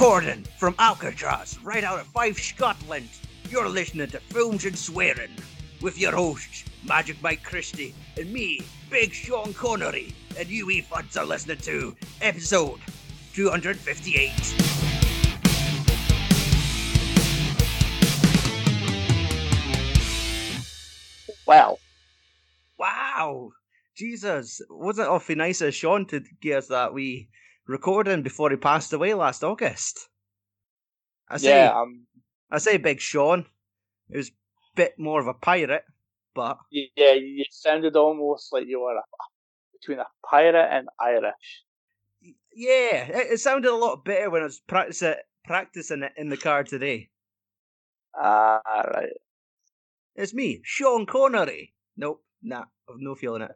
Recording from Alcatraz, right out of Fife, Scotland, you're listening to Films and Swearing with your hosts, Magic Mike Christie and me, Big Sean Connery, and you efuds are listening to episode 258. Wow! Jesus, wasn't it awfully nice of Sean to give us that wee recording before he passed away last August? I say Big Sean. He was a bit more of a pirate, but... Yeah, you sounded almost like you were between a pirate and Irish. Yeah, it sounded a lot better when I was practicing it in the car today. Right. It's me, Sean Connery. Nope, nah, I've no feeling it.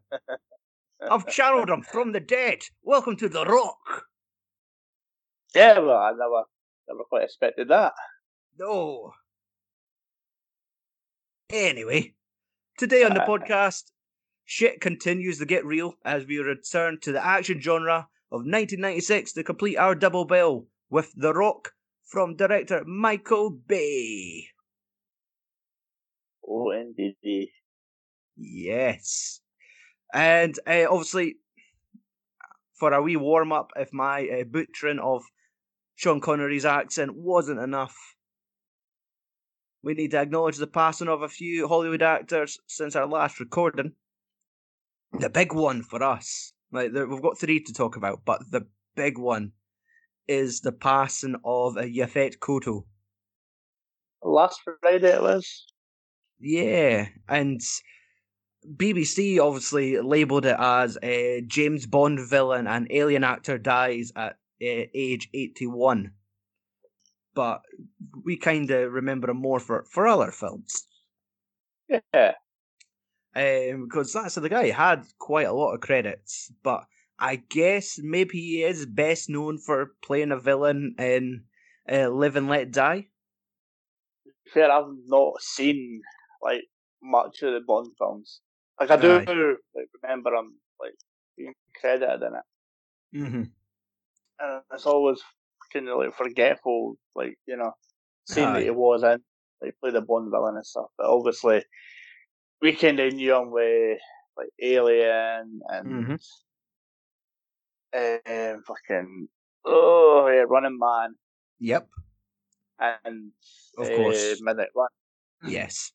I've channeled him from the dead. Welcome to The Rock. Yeah, well, I never quite expected that. No. Anyway, today on the podcast, shit continues to get real as we return to the action genre of 1996 to complete our double bill with The Rock from director Michael Bay. Oh, indeed. Yes. And obviously, for a wee warm-up, if my butchering of Sean Connery's accent wasn't enough, we need to acknowledge the passing of a few Hollywood actors since our last recording. The big one for us, we've got three to talk about, but the big one is the passing of Yaphet Kotto. Last Friday it was. Yeah, and BBC obviously labelled it as a James Bond villain and alien actor dies at age 81. But we kind of remember him more for other films. Yeah. Because that's the guy had quite a lot of credits, but I guess maybe he is best known for playing a villain in Live and Let Die. Fair, I've not seen much of the Bond films. I do remember him being credited in it. Mm-hmm. And it's always kind of forgetful, seeing that he was in, play the Bond villain and stuff. But obviously, we kind of knew him with Alien and Running Man. Yep. And of course, Midnight Run. Yes.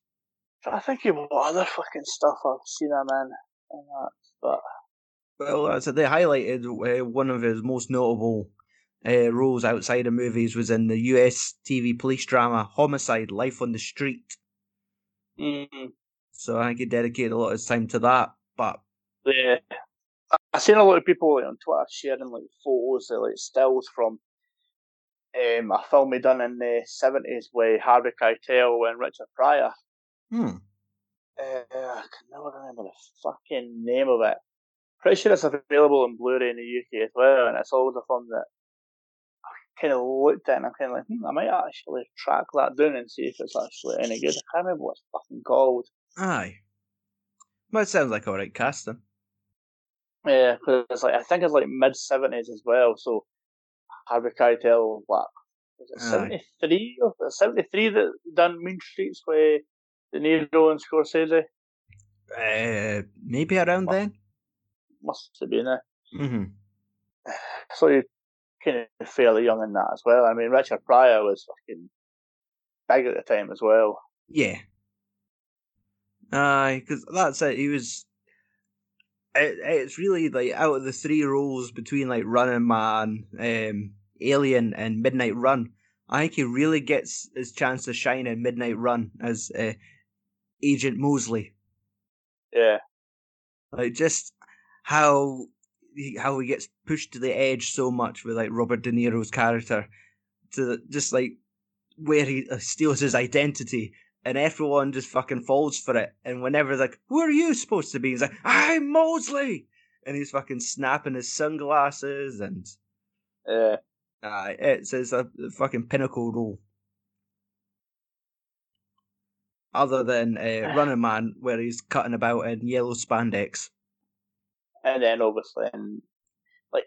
I think of what other fucking stuff I've seen him in and that, but... Well, so they highlighted one of his most notable roles outside of movies was in the US TV police drama Homicide: Life on the Street. Mm. So I think he dedicated a lot of his time to that, but... Yeah. I've seen a lot of people on Twitter sharing photos of stills from a film he done in the 70s with Harvey Keitel and Richard Pryor. Hmm. I can never remember the fucking name of it. Pretty sure it's available on Blu-ray in the UK as well, and it's always a film that I kind of looked at and I'm kind of I might actually track that down and see if it's actually any good. I can't remember what it's fucking called. Aye. Well, it sounds like alright casting. Yeah, because it's I think it's mid-70s as well, so Harvey Keitel, was it 73? Or 73 that done Mean Streets with De Niro and Scorsese? Maybe around then. Must have been there. Mm-hmm. So you're kind of fairly young in that as well. I mean, Richard Pryor was fucking big at the time as well. Yeah. Because that's it. He was... It's really out of the three roles between Running Man, Alien, and Midnight Run, I think he really gets his chance to shine in Midnight Run as Agent Mosley. Yeah, just how he gets pushed to the edge so much with Robert De Niro's character, to just where he steals his identity. And everyone just fucking falls for it. And whenever they're who are you supposed to be? He's I'm Mosley! And he's fucking snapping his sunglasses and... Yeah. It's a fucking pinnacle role. Other than Running Man, where he's cutting about in yellow spandex. And then, obviously,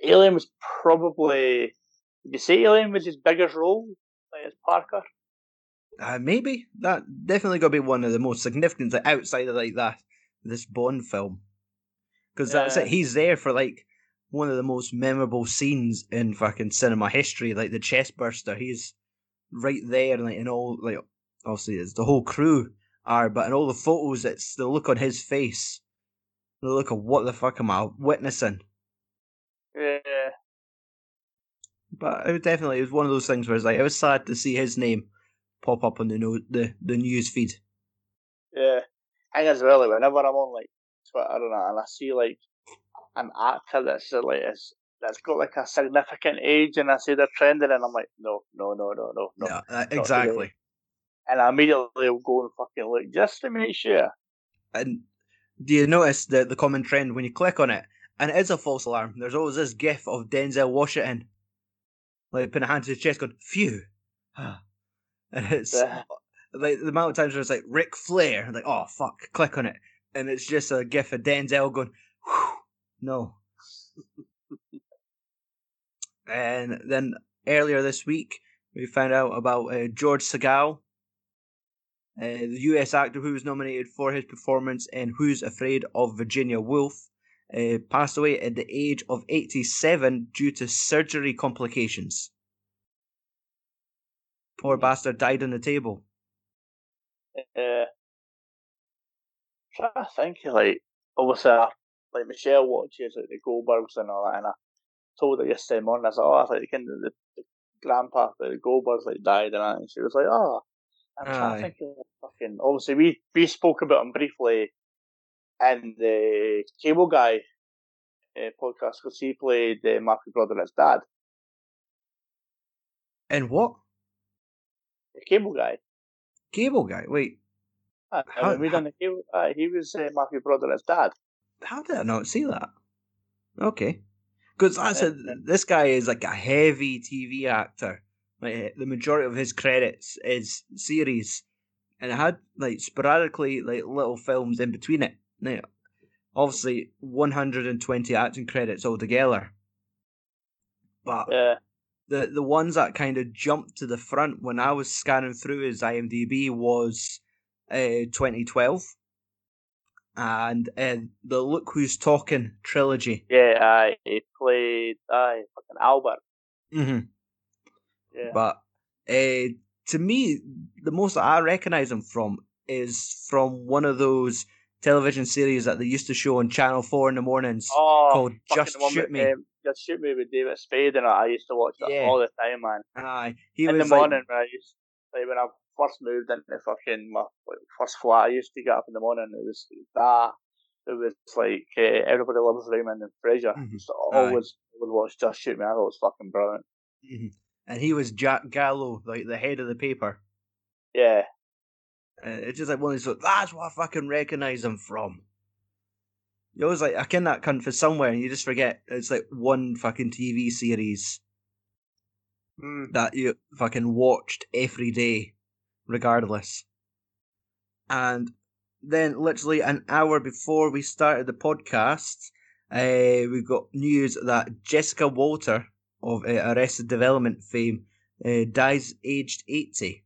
Alien was probably Did you say Alien was his biggest role, like as Parker? Maybe. That definitely got to be one of the most significant, like, outside of like that, this Bond film. Because that's it. He's there for like one of the most memorable scenes in fucking cinema history, like the chest burster. He's right there, and like in all, like obviously it's the whole crew are, but in all the photos, it's the look on his face, the look of what the fuck am I witnessing? Yeah. But it was definitely, it was one of those things where it's like, it was sad to see his name pop up on the news feed. Yeah. I think as well, like, whenever I'm on like Twitter and I see like an actor that's got like a significant age and I see they're trending and I'm like, no. Yeah, exactly. Really. And I immediately will go and fucking look just to make sure. And do you notice the common trend when you click on it? And it is a false alarm. There's always this gif of Denzel Washington, like putting a hand to his chest, going "phew," and it's like the amount of times where it's like Ric Flair, like oh fuck, click on it, and it's just a gif of Denzel going "whew," no. And then earlier this week, we found out about George Segal, the U.S. actor who was nominated for his performance in Who's Afraid of Virginia Woolf. Passed away at the age of 87 due to surgery complications. Poor bastard died on the table. I think, like, obviously, like Michelle watches like the Goldbergs and all that, and I told her yesterday morning, I was like, oh, I think the grandpa of the Goldbergs like died, and she was like, oh, I'm thinking, like, fucking. Obviously, we spoke about him briefly. And the Cable Guy podcast, because he played Matthew Broderick's dad. And what? The Cable Guy. Cable Guy? Wait. He was Matthew Broderick's dad. How did I not see that? Okay. Because I said this guy is like a heavy TV actor. Like, the majority of his credits is series, and it had like sporadically like little films in between it. Now, obviously, 120 acting credits altogether. But the ones that kind of jumped to the front when I was scanning through his IMDb was 2012 and the Look Who's Talking trilogy. Yeah, he played fucking Albert. Mm-hmm. Yeah. But to me, the most that I recognise him from is from one of those television series that they used to show on Channel 4 in the mornings called Just Shoot Me. Just Shoot Me with David Spade, and I used to watch that all the time, man. Morning, when I first moved into fucking my first flat, I used to get up in the morning. It was that. It was like Everybody Loves Raymond and Frasier. Mm-hmm. So I always would watch Just Shoot Me. I thought it was fucking brilliant. Mm-hmm. And he was Jack Gallo, like the head of the paper. Yeah. It's just like one of these, that's what I fucking recognise him from. You're always like, I ken that cunt from somewhere, and you just forget it's like one fucking TV series that you fucking watched every day, regardless. And then literally an hour before we started the podcast, we got news that Jessica Walter of Arrested Development fame dies aged 80.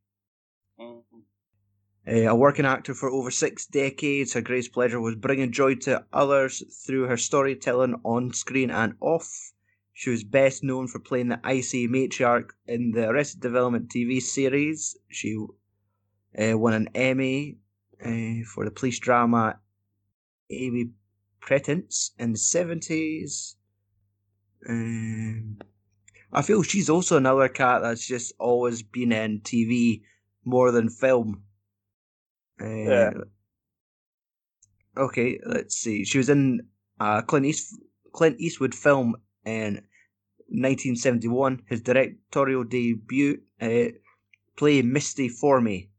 A working actor for over 6 decades, her greatest pleasure was bringing joy to others through her storytelling on screen and off. She was best known for playing the icy matriarch in the Arrested Development TV series. She won an Emmy for the police drama Amy Pretense in the 70s. I feel she's also another cat that's just always been in TV more than film. Yeah. Okay, let's see. She was in a Clint Eastwood film in 1971, his directorial debut, play Misty for Me,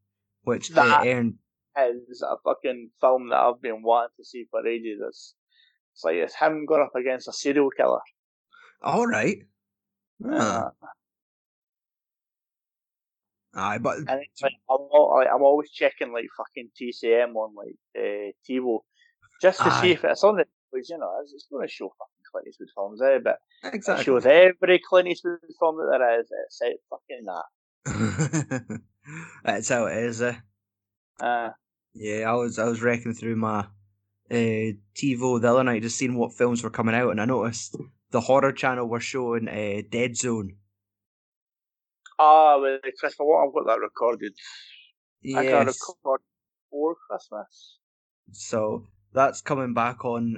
which earned. It's a fucking film that I've been wanting to see for ages. It's like it's him going up against a serial killer. All right. Aye, but and it's like, I'm always checking like fucking TCM on like TiVo just to see if it's on the, you know, it's going to show fucking Clint Eastwood films out, but exactly. It shows every Clint Eastwood film that there is. It's out fucking that. That's how it is, eh? Yeah, I was reckoning through my TiVo the other night, just seeing what films were coming out, and I noticed the horror channel were showing Dead Zone. Ah, with Christopher Walken, I've got that recorded. Yes. I can record for Christmas. So that's coming back on.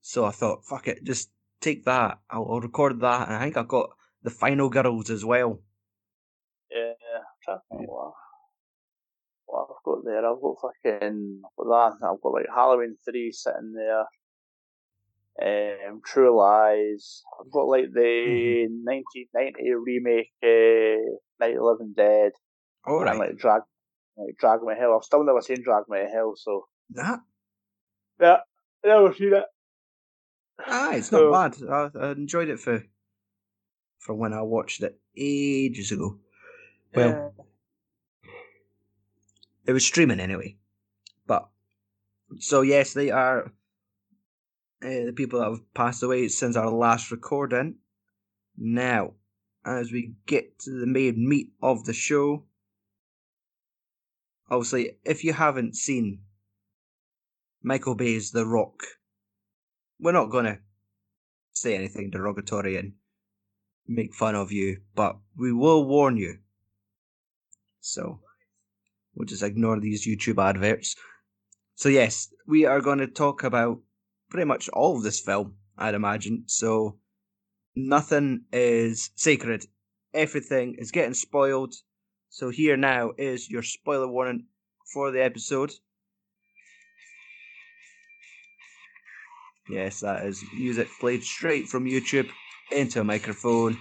So I thought, fuck it, just take that. I'll record that, and I think I've got The Final Girls as well. Yeah, I'm trying to think. What I've got there, I've got like Halloween 3 sitting there, True Lies, I've got like the 1990 remake, Night of the Living Dead, all right. And like Drag Me Hell. I've still never seen Drag Me Hell, so. Nah. Yeah, I never seen it. Ah, it's so, not bad. I enjoyed it for when I watched it ages ago. Well. Yeah. It was streaming anyway, but so yes, they are the people that have passed away since our last recording. Now, as we get to the main meat of the show, obviously, if you haven't seen Michael Bay's The Rock, we're not gonna say anything derogatory and make fun of you, but we will warn you. So. We'll just ignore these YouTube adverts. So yes, we are going to talk about pretty much all of this film, I'd imagine. So nothing is sacred. Everything is getting spoiled. So here now is your spoiler warning for the episode. Yes, that is music played straight from YouTube into a microphone.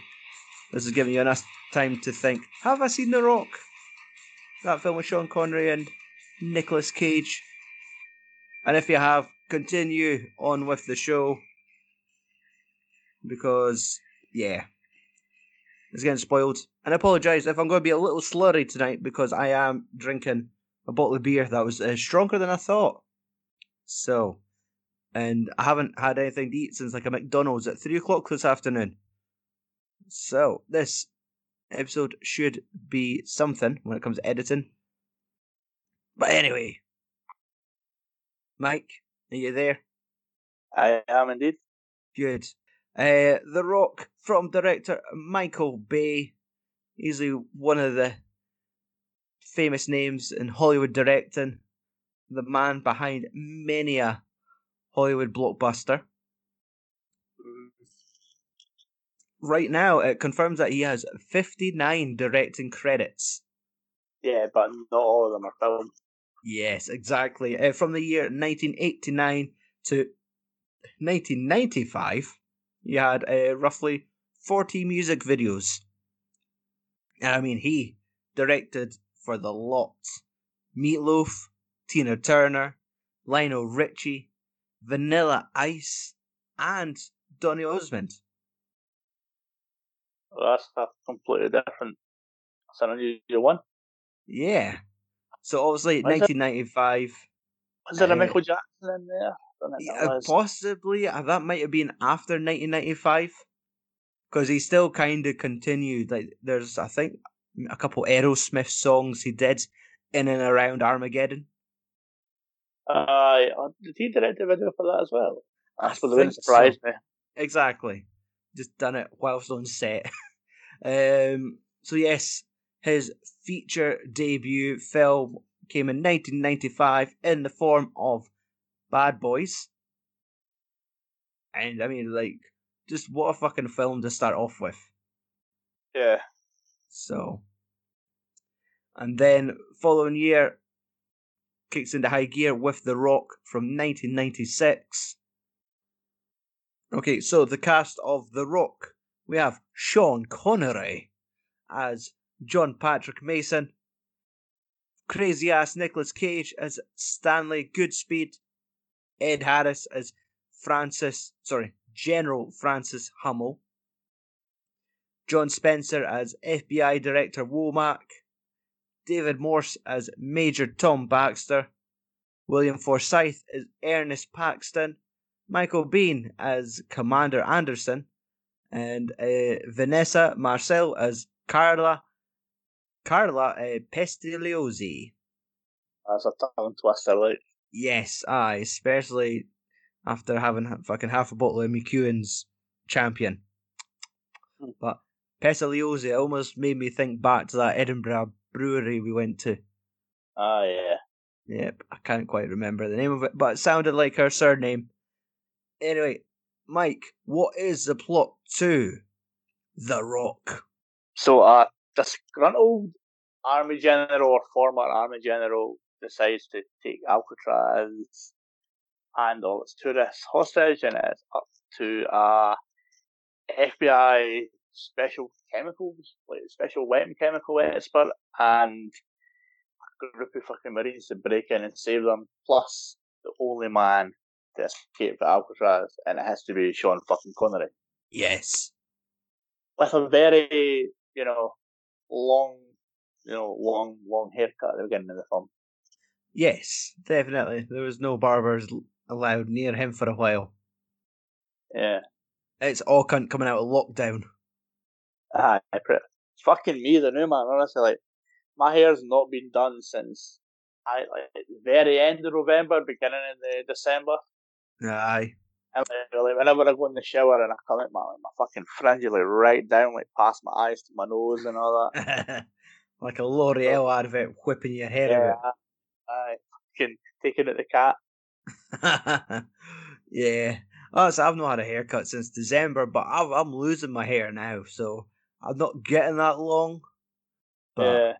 This is giving you enough time to think, have I seen The Rock? That film with Sean Connery and Nicolas Cage. And if you have, continue on with the show. Because, yeah. It's getting spoiled. And I apologise if I'm going to be a little slurry tonight because I am drinking a bottle of beer that was stronger than I thought. So, and I haven't had anything to eat since like a McDonald's at 3 o'clock this afternoon. So, this episode should be something when it comes to editing. But anyway, Mike, are you there? I am indeed. Good. The Rock from director Michael Bay, easily one of the famous names in Hollywood directing, the man behind many a Hollywood blockbuster. Right now, it confirms that he has 59 directing credits. Yeah, but not all of them are film. Yes, exactly. From the year 1989 to 1995, he had roughly 40 music videos. And I mean, he directed for the lot. Meatloaf, Tina Turner, Lionel Richie, Vanilla Ice, and Donny Osmond. Well, that's completely different. That's an unusual one. Yeah. So obviously, 1995. Was there a Michael Jackson in there? Possibly. That might have been after 1995, because he still kind of continued. Like there's, I think, a couple Aerosmith songs he did in and around Armageddon. Did he direct a video for that as well? That's what wouldn't surprise me. Exactly. Just done it whilst on set. So yes, his feature debut film came in 1995 in the form of Bad Boys. And I mean, like, just what a fucking film to start off with. Yeah. So. And then following year, kicks into high gear with The Rock from 1996. Okay, so the cast of The Rock, we have Sean Connery as John Patrick Mason, crazy-ass Nicolas Cage as Stanley Goodspeed, Ed Harris as General Francis Hummel, John Spencer as FBI Director Womack, David Morse as Major Tom Baxter, William Forsythe as Ernest Paxton, Michael Biehn as Commander Anderson, and Vanessa Marcel as Carla Pestalozzi. That's a tongue twister, like. Yes, aye, especially after having fucking half a bottle of McEwan's Champion. But Pestalozzi almost made me think back to that Edinburgh brewery we went to. Ah, yeah. Yep, I can't quite remember the name of it, but it sounded like her surname. Anyway, Mike, what is the plot to The Rock? So, a disgruntled army general or former army general decides to take Alcatraz and all its tourists hostage, and it's up to a FBI special weapon chemical expert and a group of fucking Marines to break in and save them, plus the only man to escape the Alcatraz, and it has to be Sean fucking Connery. Yes. With a very, long haircut at the beginning of the film. Yes, definitely. There was no barbers allowed near him for a while. Yeah. It's all cunt coming out of lockdown. Ah, fucking me, the new man, honestly. Like, my hair's not been done since the very end of November, beginning of December. Aye. And like, whenever I go in the shower and I come out, my fucking fringe is like right down, like past my eyes to my nose and all that. Like a L'Oreal advert whipping your hair out. Aye, fucking taking it the cat. Yeah. Oh, so I've not had a haircut since December, but I'm losing my hair now, so I'm not getting that long. But yeah.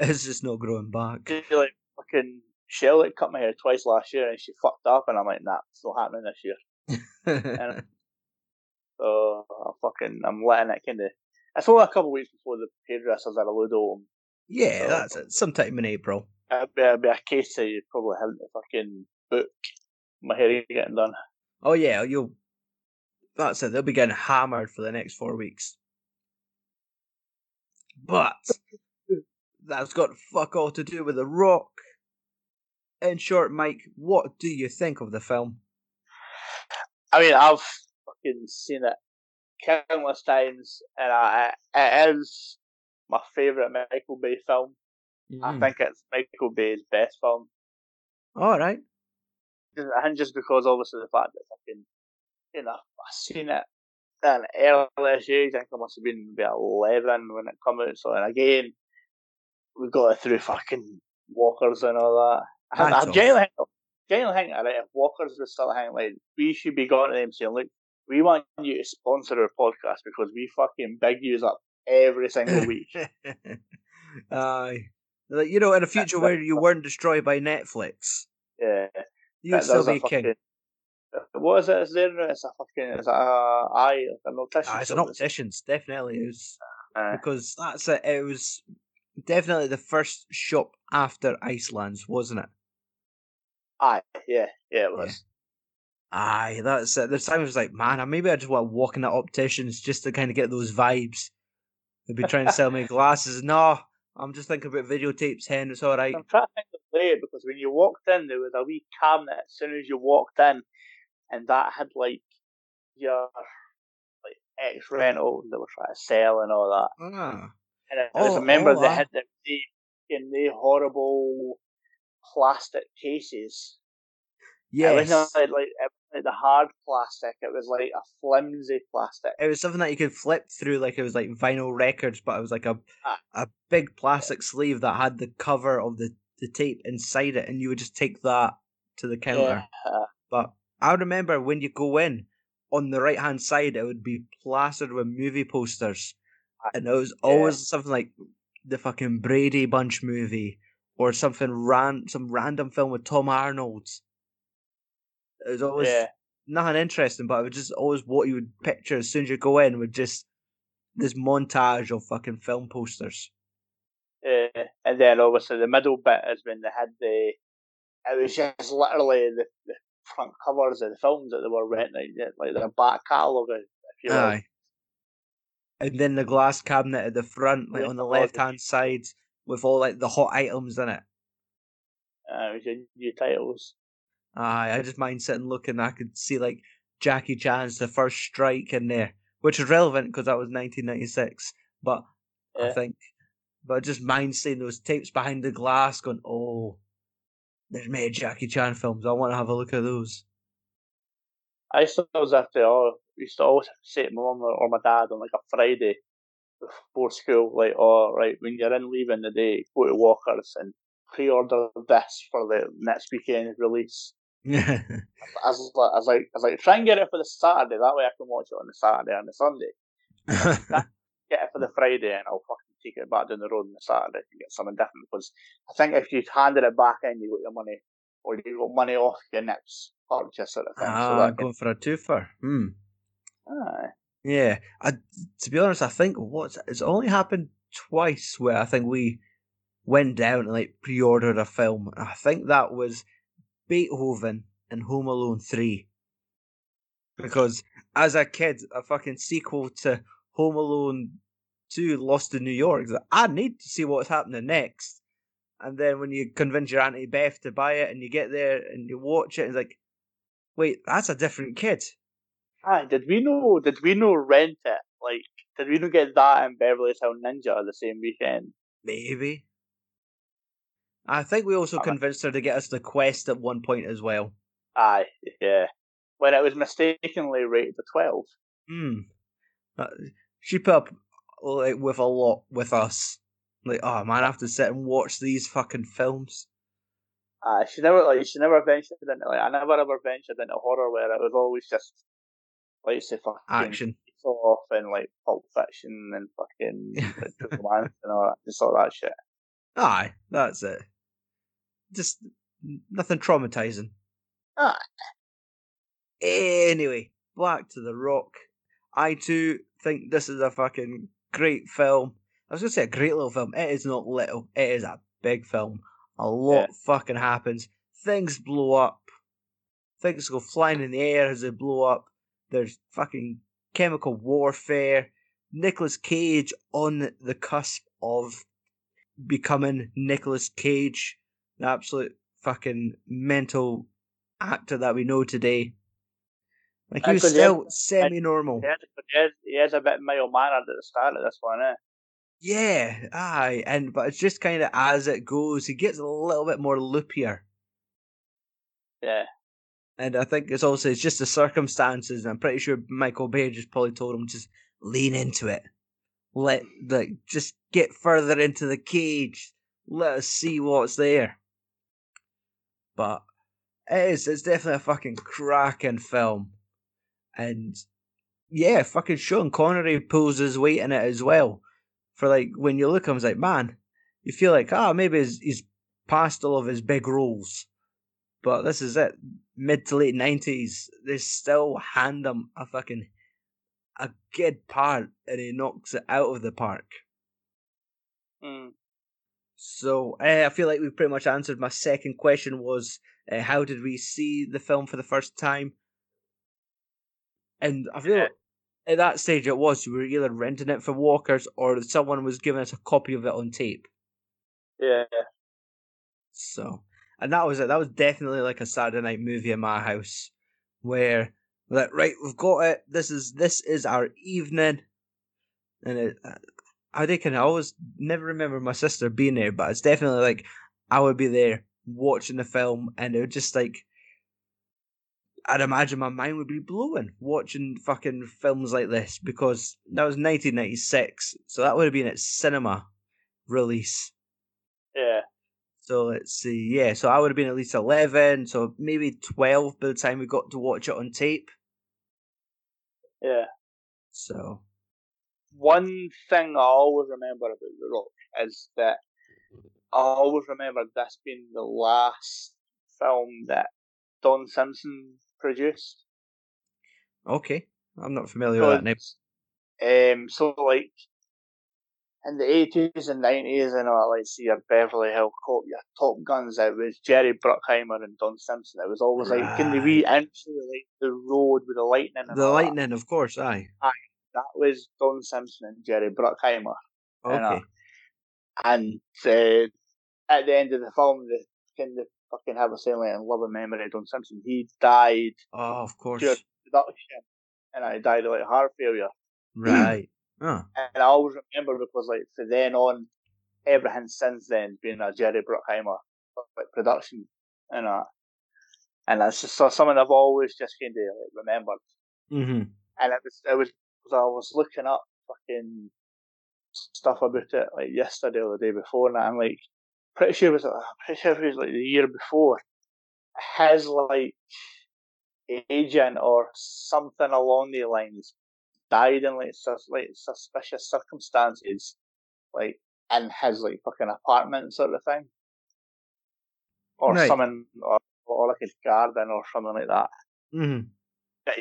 It's just not growing back. Like fucking Shelley cut my hair twice last year, and she fucked up, and I'm like, nah, it's not happening this year. And so I'm letting it kind of. It's only a couple of weeks before the hairdressers had a load of them. Yeah, so, that's it. Sometime in April. It'd be a case of you probably having to fucking book my hair getting done. Oh yeah, that's it, they'll be getting hammered for the next 4 weeks. But that's got fuck all to do with The Rock. In short, Mike, what do you think of the film? I mean, I've fucking seen it countless times, and it is my favourite Michael Bay film. Mm. I think it's Michael Bay's best film. Alright. I think just because, obviously, the fact that fucking, I've seen it at an early age. I think I must have been about 11 when it came out. So, and again, we got it through fucking Walkers and all that. I genuinely think, if Walkers were still hanging, like, we should be going to them saying, look, we want you to sponsor our podcast because we fucking big yous up every single week. Aye. In a future where you weren't destroyed by Netflix. Yeah. You'd still be king. Fucking, what is it? It's an optician. It's an optician's, definitely. It was, because that's it. It was definitely the first shop after Iceland's, wasn't it? Aye, yeah, it was. Yeah. Aye, that's it. There's times I was like, man, maybe I just want to walk in that optician's just to kind of get those vibes. They'd be trying to sell me glasses. No, I'm just thinking about videotapes, Hen. It's all right. I'm trying to think because when you walked in, there was a wee cabinet as soon as you walked in, and that had like your ex rental they were trying to sell and all that. And I remember they had the horrible plastic cases. Yes. It wasn't like the hard plastic, it was like a flimsy plastic. It was something that you could flip through, like it was like vinyl records, but it was like a big plastic sleeve that had the cover of the tape inside it, and you would just take that to the counter. Yeah. But I remember when you go in, on the right hand side it would be plastered with movie posters, and it was always something like the fucking Brady Bunch movie or some random film with Tom Arnold. It was always nothing interesting, but it was just always what you would picture as soon as you go in, with just this montage of fucking film posters. And then obviously the middle bit is when they had it was just literally the front covers of the films that they were renting, like their back catalogue, if you like. And then the glass cabinet at the front, like on the left hand side, with all like the hot items in it. It was your new titles. I just mind sitting looking. I could see like Jackie Chan's The First Strike in there, which is relevant because that was 1996. But yeah. I think, but just mind seeing those tapes behind the glass going, oh, they've made Jackie Chan films. I want to have a look at those. I used to always have to, say to my mum or my dad on like a Friday before school, like, oh, right, when you're in leaving the day, go to Walkers and pre-order this for the next weekend release. I was like, try and get it for the Saturday, that way I can watch it on the Saturday and the Sunday. Get it for the Friday and I'll fucking take it back down the road on the Saturday and get something different, because I think if you handed it back in, you got your money, or you got money off your next purchase sort of thing. Ah, so going for a twofer. Hmm. Aye. Yeah. To be honest, I think it's only happened twice where I think we went down and like pre-ordered a film. I think that was Beethoven and Home Alone 3. Because as a kid, a fucking sequel to Home Alone 2 Lost in New York, I need to see what's happening next. And then when you convince your Auntie Beth to buy it and you get there and you watch it, it's like, wait, that's a different kid. Aye, did we not rent it? Like, did we not get that and Beverly Hill Ninja the same weekend? Maybe. I think we also convinced her to get us The Quest at one point as well. Aye, yeah. When it was mistakenly rated a 12. Hmm. She put up like with a lot with us. Like, oh man, I have to sit and watch these fucking films. She never ventured into like, I never ever ventured into horror where it was always just like you say fucking action off and like Pulp Fiction and fucking romance and all that, just all that shit. Aye, that's it. Just nothing traumatizing. Aye. Anyway, back to The Rock. I too think this is a fucking great film. I was going to say a great little film. It is not little. It is a big film. A lot fucking happens. Things blow up. Things go flying in the air as they blow up. There's fucking chemical warfare. Nicolas Cage on the cusp of becoming Nicolas Cage, an absolute fucking mental actor that we know today. Like, he was still semi-normal. He is a bit mild-mannered at the start of this one, eh? Yeah, aye, but it's just kind of as it goes, he gets a little bit more loopier. Yeah. And I think it's just the circumstances, and I'm pretty sure Michael Bay just probably told him, just lean into it. Just get further into the cage. Let us see what's there. But it's definitely a fucking cracking film. And yeah, fucking Sean Connery pulls his weight in it as well. For like, when you look at him, it's like, man, you feel like, maybe he's past all of his big roles. But this is it. Mid to late 90s, they still hand him a fucking a good part, and he knocks it out of the park. Mm. So I feel like we've pretty much answered. My second question was, how did we see the film for the first time? And I feel like at that stage we were either renting it for Walkers or someone was giving us a copy of it on tape. Yeah. So, and that was it. That was definitely like a Saturday night movie in my house where we're like, right, we've got it. This is our evening. And I never remember my sister being there, but it's definitely like I would be there watching the film, and it would just like, I'd imagine my mind would be blowing watching fucking films like this, because that was 1996, so that would have been its cinema release. Yeah. So let's see. Yeah, so I would have been at least 11, so maybe 12 by the time we got to watch it on tape. Yeah. So, one thing I always remember about The Rock is that I always remember this being the last film that Don Simpson produced. Okay, I'm not familiar with that name. So, like, in the 80s and 90s, and all, like, see your Beverly Hill Cop, your Top Guns, it was Jerry Bruckheimer and Don Simpson. It was always like, can they re-enter the road with the lightning? And the lightning, of course, aye. Aye. That was Don Simpson and Jerry Bruckheimer. Okay. And at the end of the film, they fucking have a saying like, in love and memory of Don Simpson. He died. Oh, of course. During introduction, and I died of like heart failure. Right. Oh. And I always remember because, like, from then on, everything since then being a Jerry Bruckheimer like production and that. And that's just something I've always just kind of like remembered. Mm-hmm. And I was looking up fucking stuff about it like yesterday or the day before, and I'm like, pretty sure it was like the year before. His like agent or something along the lines died in like suspicious circumstances, like in his like fucking apartment sort of thing, or right. something, or like his garden or something like that. Mm-hmm.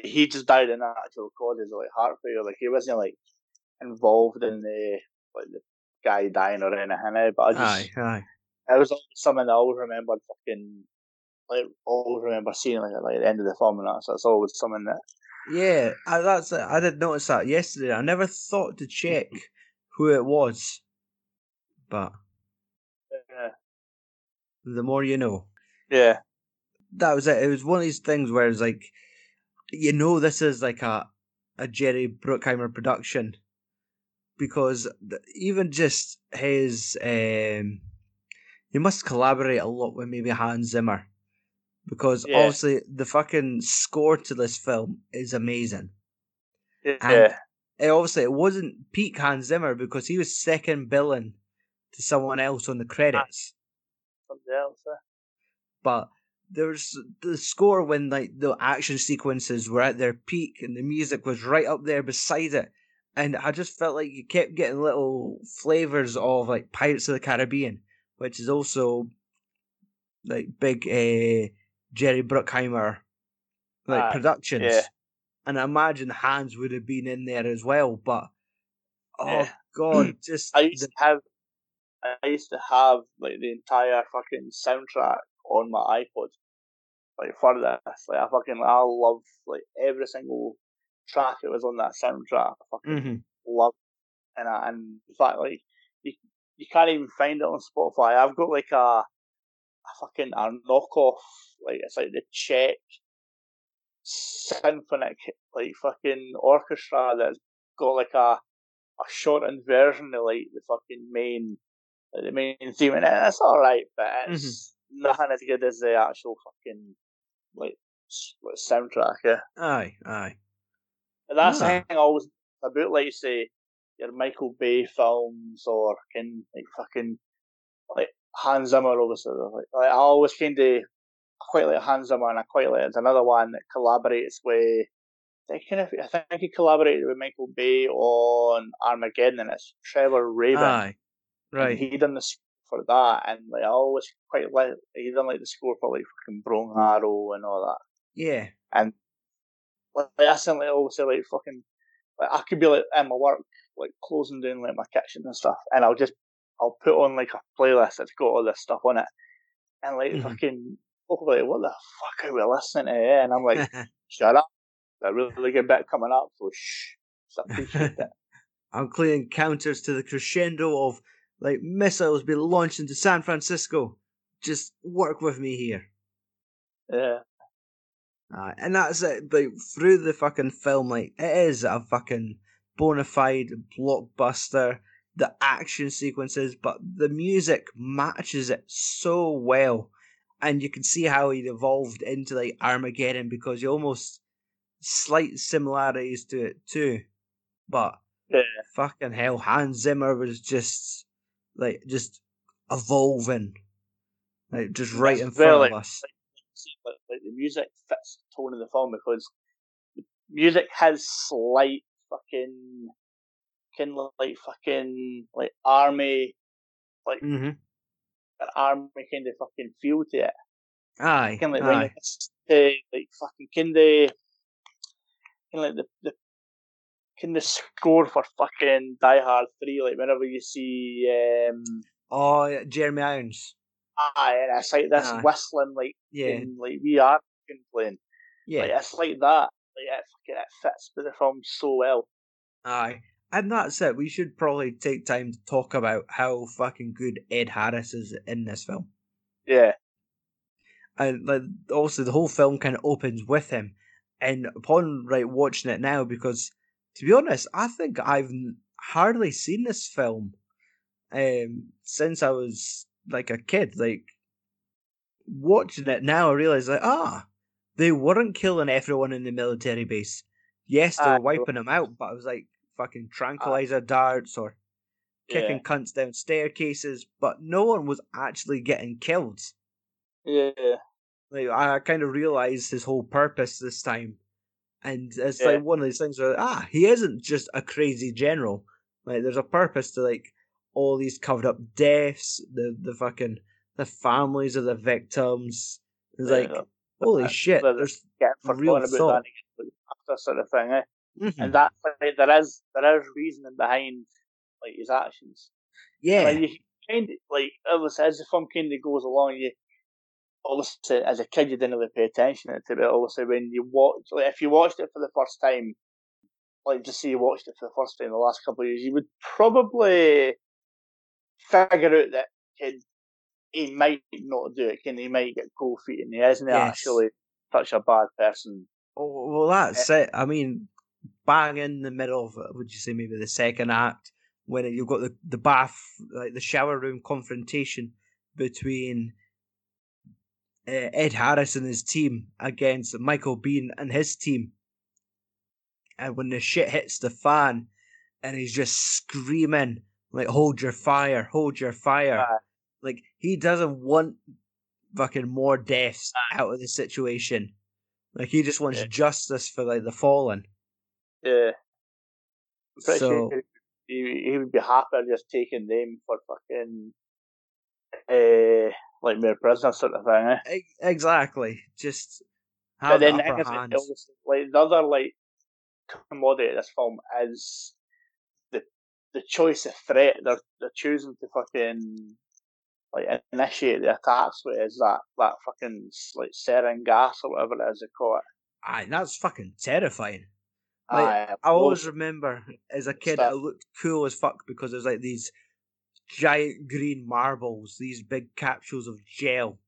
He just died in natural causes, like heart failure. Like he wasn't like involved in the guy dying or anything. But I just, it was something that I always remembered. Fucking, like always remember seeing like at the end of the film and that. So it's always something that. Yeah, I did notice that yesterday. I never thought to check who it was, but the more you know. Yeah, that was it. It was one of these things where it's like, you know, this is like a Jerry Bruckheimer production, because even just his, he must collaborate a lot with maybe Hans Zimmer, because obviously the fucking score to this film is amazing. Yeah. And it wasn't peak Hans Zimmer because he was second billing to someone else on the credits. Something else, but there's the score when like the action sequences were at their peak and the music was right up there beside it, and I just felt like you kept getting little flavors of like Pirates of the Caribbean, which is also like big Jerry Bruckheimer like productions, and I imagine Hans would have been in there as well. But god, just I used to have like the entire fucking soundtrack on my iPod, like for this, like I love like every single track that was on that soundtrack. I fucking love, and in fact, like you can't even find it on Spotify. I've got like a knockoff, like it's like the Czech symphonic like fucking orchestra that's got like a shortened version of like the main theme, and it's all right, but it's. Nothing as good as the actual fucking like soundtrack, yeah. Aye. And that's the thing always about, like, say, your Michael Bay films or in, like fucking like Hans Zimmer, obviously. Like I always quite like Hans Zimmer, and I quite like it's another one that collaborates with. I think he collaborated with Michael Bay on Armageddon, and it's Trevor Rabin. Aye, right. And he done the. For that, and like, I always quite like he done like the score for like fucking Brown Harrow and all that. Yeah, and like I simply always say like fucking like, I could be like in my work like closing down like my kitchen and stuff, and I'll put on like a playlist that's got all this stuff on it, and like fucking people like, what the fuck are we listening to? Yeah? And I'm like, shut up! That really good bit coming up, so shh. So I appreciate that. I'm clearing counters to the crescendo of. Like, missiles be launched into San Francisco. Just work with me here. Yeah. And that's it. But through the fucking film, like, it is a fucking bona fide blockbuster. The action sequences, but the music matches it so well. And you can see how it evolved into, like, Armageddon, because you almost slight similarities to it, too. But, fucking hell, Hans Zimmer was just... like, just evolving. Like, just right in front of us. Like, the music fits the tone of the film because the music has slight fucking, like, army, like, an army kind of fucking feel to it. Aye. Kind of like, when it's, like, fucking kind of like the in the score for fucking Die Hard 3, like whenever you see Jeremy Irons. And it's like this whistling like in, like we are playing. Yeah. Like, it's like that. Like it fits with the film so well. Aye. And that's it. We should probably take time to talk about how fucking good Ed Harris is in this film. Yeah. And like also the whole film kinda opens with him. And upon watching it now, because to be honest, I think I've hardly seen this film since I was a kid. Watching it now, I realize they weren't killing everyone in the military base. Yes, they were wiping them out, but it was fucking tranquilizer darts or kicking cunts down staircases, but no one was actually getting killed. Yeah. I kind of realized his whole purpose this time. And it's one of these things where, he isn't just a crazy general. There's a purpose to, all these covered up deaths, the families of the victims. It's holy shit, there's real thought. That sort of thing, eh? Mm-hmm. And that's there is reasoning behind his actions. Yeah, you kind of obviously as the film kind of goes along, you obviously as a kid you didn't really pay attention to it. Obviously, when you watch, if you watched it for the first time, just say you watched it for the first time in the last couple of years, you would probably figure out that he might not do it, and he might get cold feet, and he isn't actually such a bad person. Oh, well, that's it. I mean, bang in the middle of, would you say, maybe the second act, when you've got the bath, the shower room confrontation between Ed Harris and his team against Michael Biehn and his team. And when the shit hits the fan and he's just screaming, hold your fire, hold your fire. He doesn't want fucking more deaths out of the situation. He just wants justice for the fallen. Yeah. I'm pretty sure he would be happier just taking them for fucking mere prisoner sort of thing. Eh? Exactly. Just have the upper hand. The other commodity of this film is the choice of threat. They're choosing to fucking initiate the attacks with is that fucking sarin gas or whatever it is they call it. Aye, that's fucking terrifying. I always remember as a kid I looked cool as fuck because there's these giant green marbles, these big capsules of gel,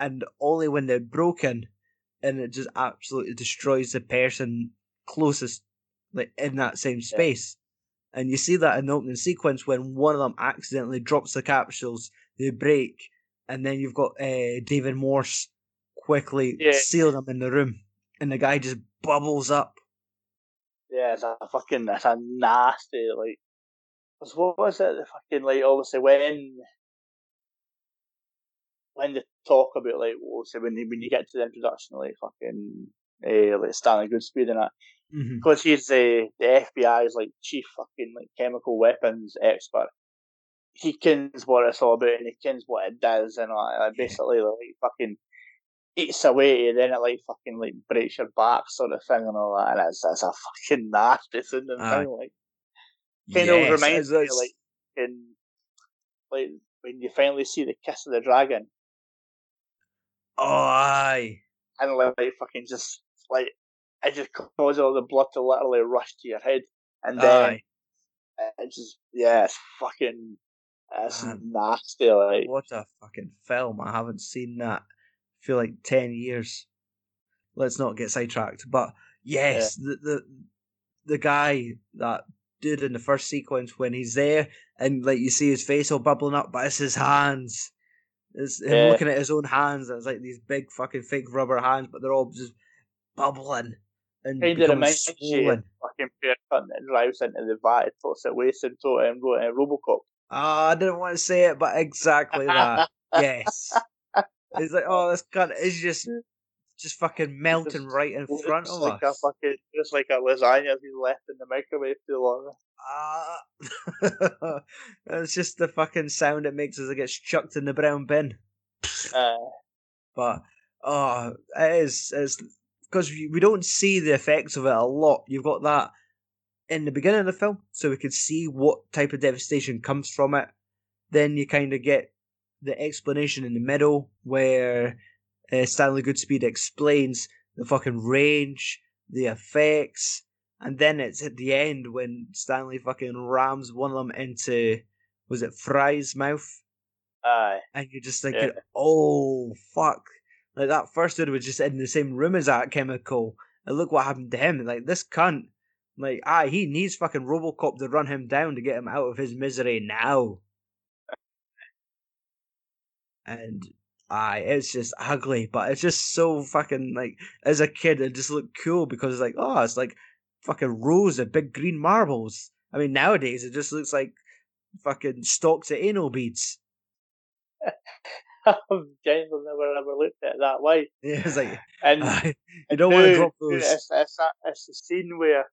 and only when they're broken and it just absolutely destroys the person closest in that same space. And you see that in the opening sequence when one of them accidentally drops the capsules, they break, and then you've got David Morse quickly seal them in the room, and the guy just bubbles up. Yeah, it's a nasty, what was it? The fucking, obviously when they talk about, obviously when you get to the introduction, fucking, Stanley Goodspeed and that, because he's the FBI's, chief fucking, chemical weapons expert. He kins what it's all about and he kins what it does, and basically fucking eats away and then it fucking breaks your back sort of thing and all that, and it's a fucking nasty sounding thing. Kind of reminds me when you finally see the Kiss of the Dragon. Oh, aye. And fucking just it just causes all the blood to literally rush to your head, and then it just it's fucking. That's nasty, What a fucking film. I haven't seen that for 10 years. Let's not get sidetracked. But, yes, the guy, that dude in the first sequence, when he's there, and, you see his face all bubbling up, but it's his hands. It's him looking at his own hands. It's these big fucking fake rubber hands, but they're all just bubbling and becoming swollen. Fucking fair cunt that drives into the vat, puts it waste into it and go into Robocop. I didn't want to say it, but exactly that. Yes. It's this cunt is just fucking melting right in front of us. It's like a lasagna that's been left in the microwave too long. It's just the fucking sound it makes as it gets chucked in the brown bin. But, it is. Because we don't see the effects of it a lot. You've got that in the beginning of the film, so we could see what type of devastation comes from it. Then you kind of get the explanation in the middle where Stanley Goodspeed explains the fucking range, the effects, and then it's at the end when Stanley fucking rams one of them into, was it Fry's mouth? Aye. And you're just thinking, oh, fuck. That first dude was just in the same room as that chemical, and look what happened to him. Like, this cunt, like, he needs fucking Robocop to run him down to get him out of his misery now. And it's just ugly, but it's just so fucking, like, as a kid, it just looked cool because it's like, oh, it's like fucking rows of big green marbles. I mean, nowadays it just looks like fucking stalks of anal beads. I've genuinely never ever looked at it that way. Yeah, it's like, and you don't want to drop those. It's the scene where,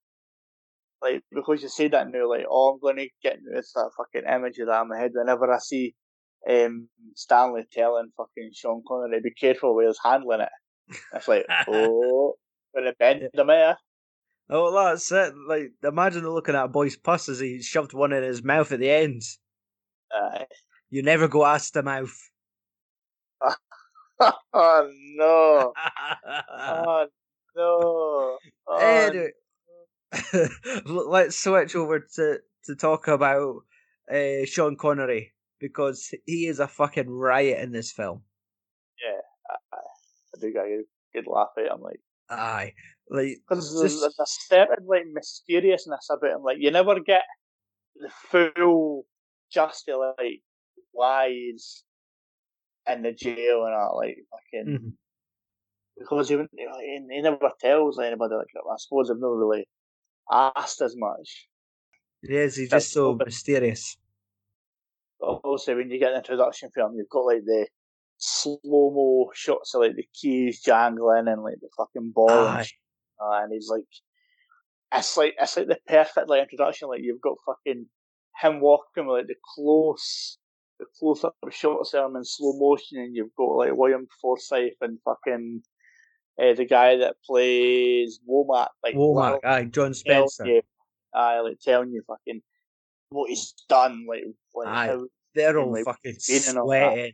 like, because you say that now, like, oh, I'm going to get into this fucking image of that in my head whenever I see Stanley telling fucking Sean Connery, be careful where he's handling it. It's like, oh, going to bend him here. Oh, well, that's it. Like, imagine looking at a boy's pus as he shoved one in his mouth at the end. You never go ass to mouth. Oh, no. Oh, no. Oh, anyway, no. Let's switch over to talk about Sean Connery, because he is a fucking riot in this film. Yeah. I do get a good laugh at him, like. Aye. Because like, there's a certain, like, mysteriousness about him. Like, you never get the full just, like, why he's in the jail and all, like, fucking. Mm-hmm. Because he never tells anybody, like, I suppose I've not really asked as much. Yes, he's just so mysterious. Also, when you get an introduction film, you've got, like, the slow-mo shots of, like, the keys jangling and, like, the fucking ball and he's like, it's like the perfect, like, introduction. Like, you've got fucking him walking with, like, the close-up shots of him in slow motion, and you've got, like, William Forsythe and fucking the guy that plays Womack, like John Spencer, like, telling you fucking what he's done, like how they're all like, fucking sweating,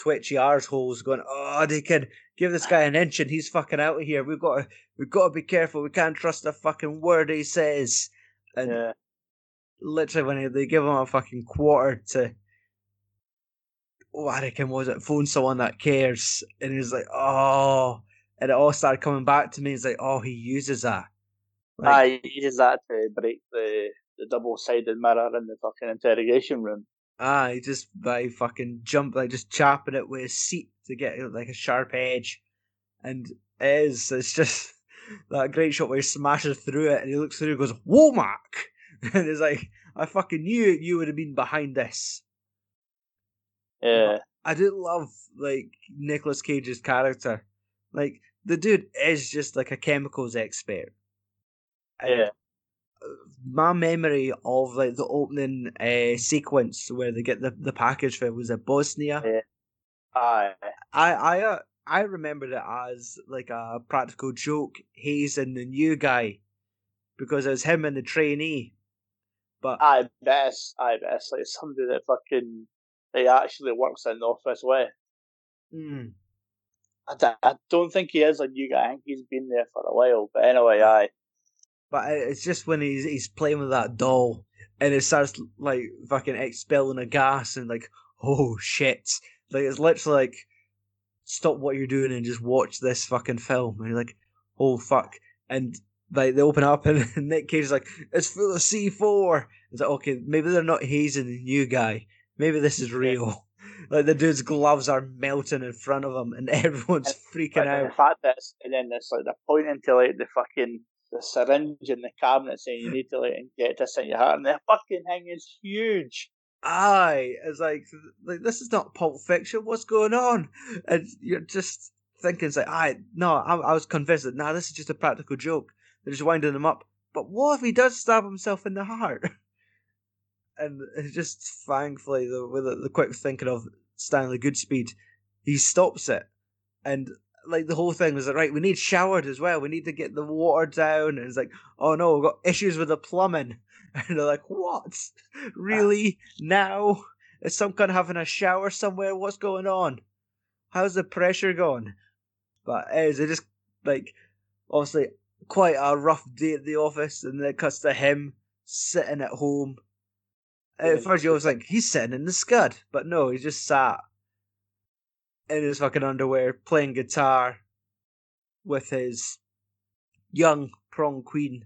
twitchy arseholes going, oh, they can give this guy an inch and he's fucking out of here. We've got to be careful. We can't trust a fucking word he says. And literally, when they give him a fucking quarter to, I reckon, was it phone someone that cares? And he's like, oh, and it all started coming back to me. He's like, oh, he uses that. Like, he uses that to break the double-sided mirror in the fucking interrogation room. He just by fucking jump, like, just chopping it with his seat to get, like, a sharp edge. And it's just that great shot where he smashes through it and he looks through and goes, Womack! And it's like, I fucking knew you would have been behind this. Yeah. I do love, like, Nicolas Cage's character. Like, the dude is just like a chemicals expert. And my memory of, like, the opening sequence where they get the package for, was it Bosnia? Yeah. I remembered it as, like, a practical joke, Hayes and the new guy, because it was him and the trainee. But I bet it's like somebody that fucking he actually works in the office with. Mm. I don't think he is a new guy. I think he's been there for a while. But anyway, But it's just when he's playing with that doll and it starts, like, fucking expelling a gas and, like, oh, shit. Like, it's literally like, stop what you're doing and just watch this fucking film. And you're like, oh, fuck. And, like, they open up and Nick Cage is like, it's full of C4. It's like, okay, maybe they're not hazing the new guy. Maybe this is real. Like, the dude's gloves are melting in front of him and everyone's freaking out. The fact that it's like, they're pointing to, like, the fucking the syringe in the cabinet saying you need to, like, get this in your heart, and the fucking thing is huge. It's like, this is not Pulp Fiction, what's going on? And you're just thinking, it's like, I was convinced that, this is just a practical joke. They're just winding him up. But what if he does stab himself in the heart? And just thankfully, with the quick thinking of Stanley Goodspeed, he stops it. And, like, the whole thing was like, right, we need showered as well. We need to get the water down. And it's like, oh no, we've got issues with the plumbing. And they're like, what? Really? Now? Is some kind of having a shower somewhere? What's going on? How's the pressure gone? But it just, like, obviously quite a rough day at the office. And then it cuts to him sitting at home. At first you always think, he's sitting in the scud. But no, he just sat in his fucking underwear, playing guitar with his young prom queen.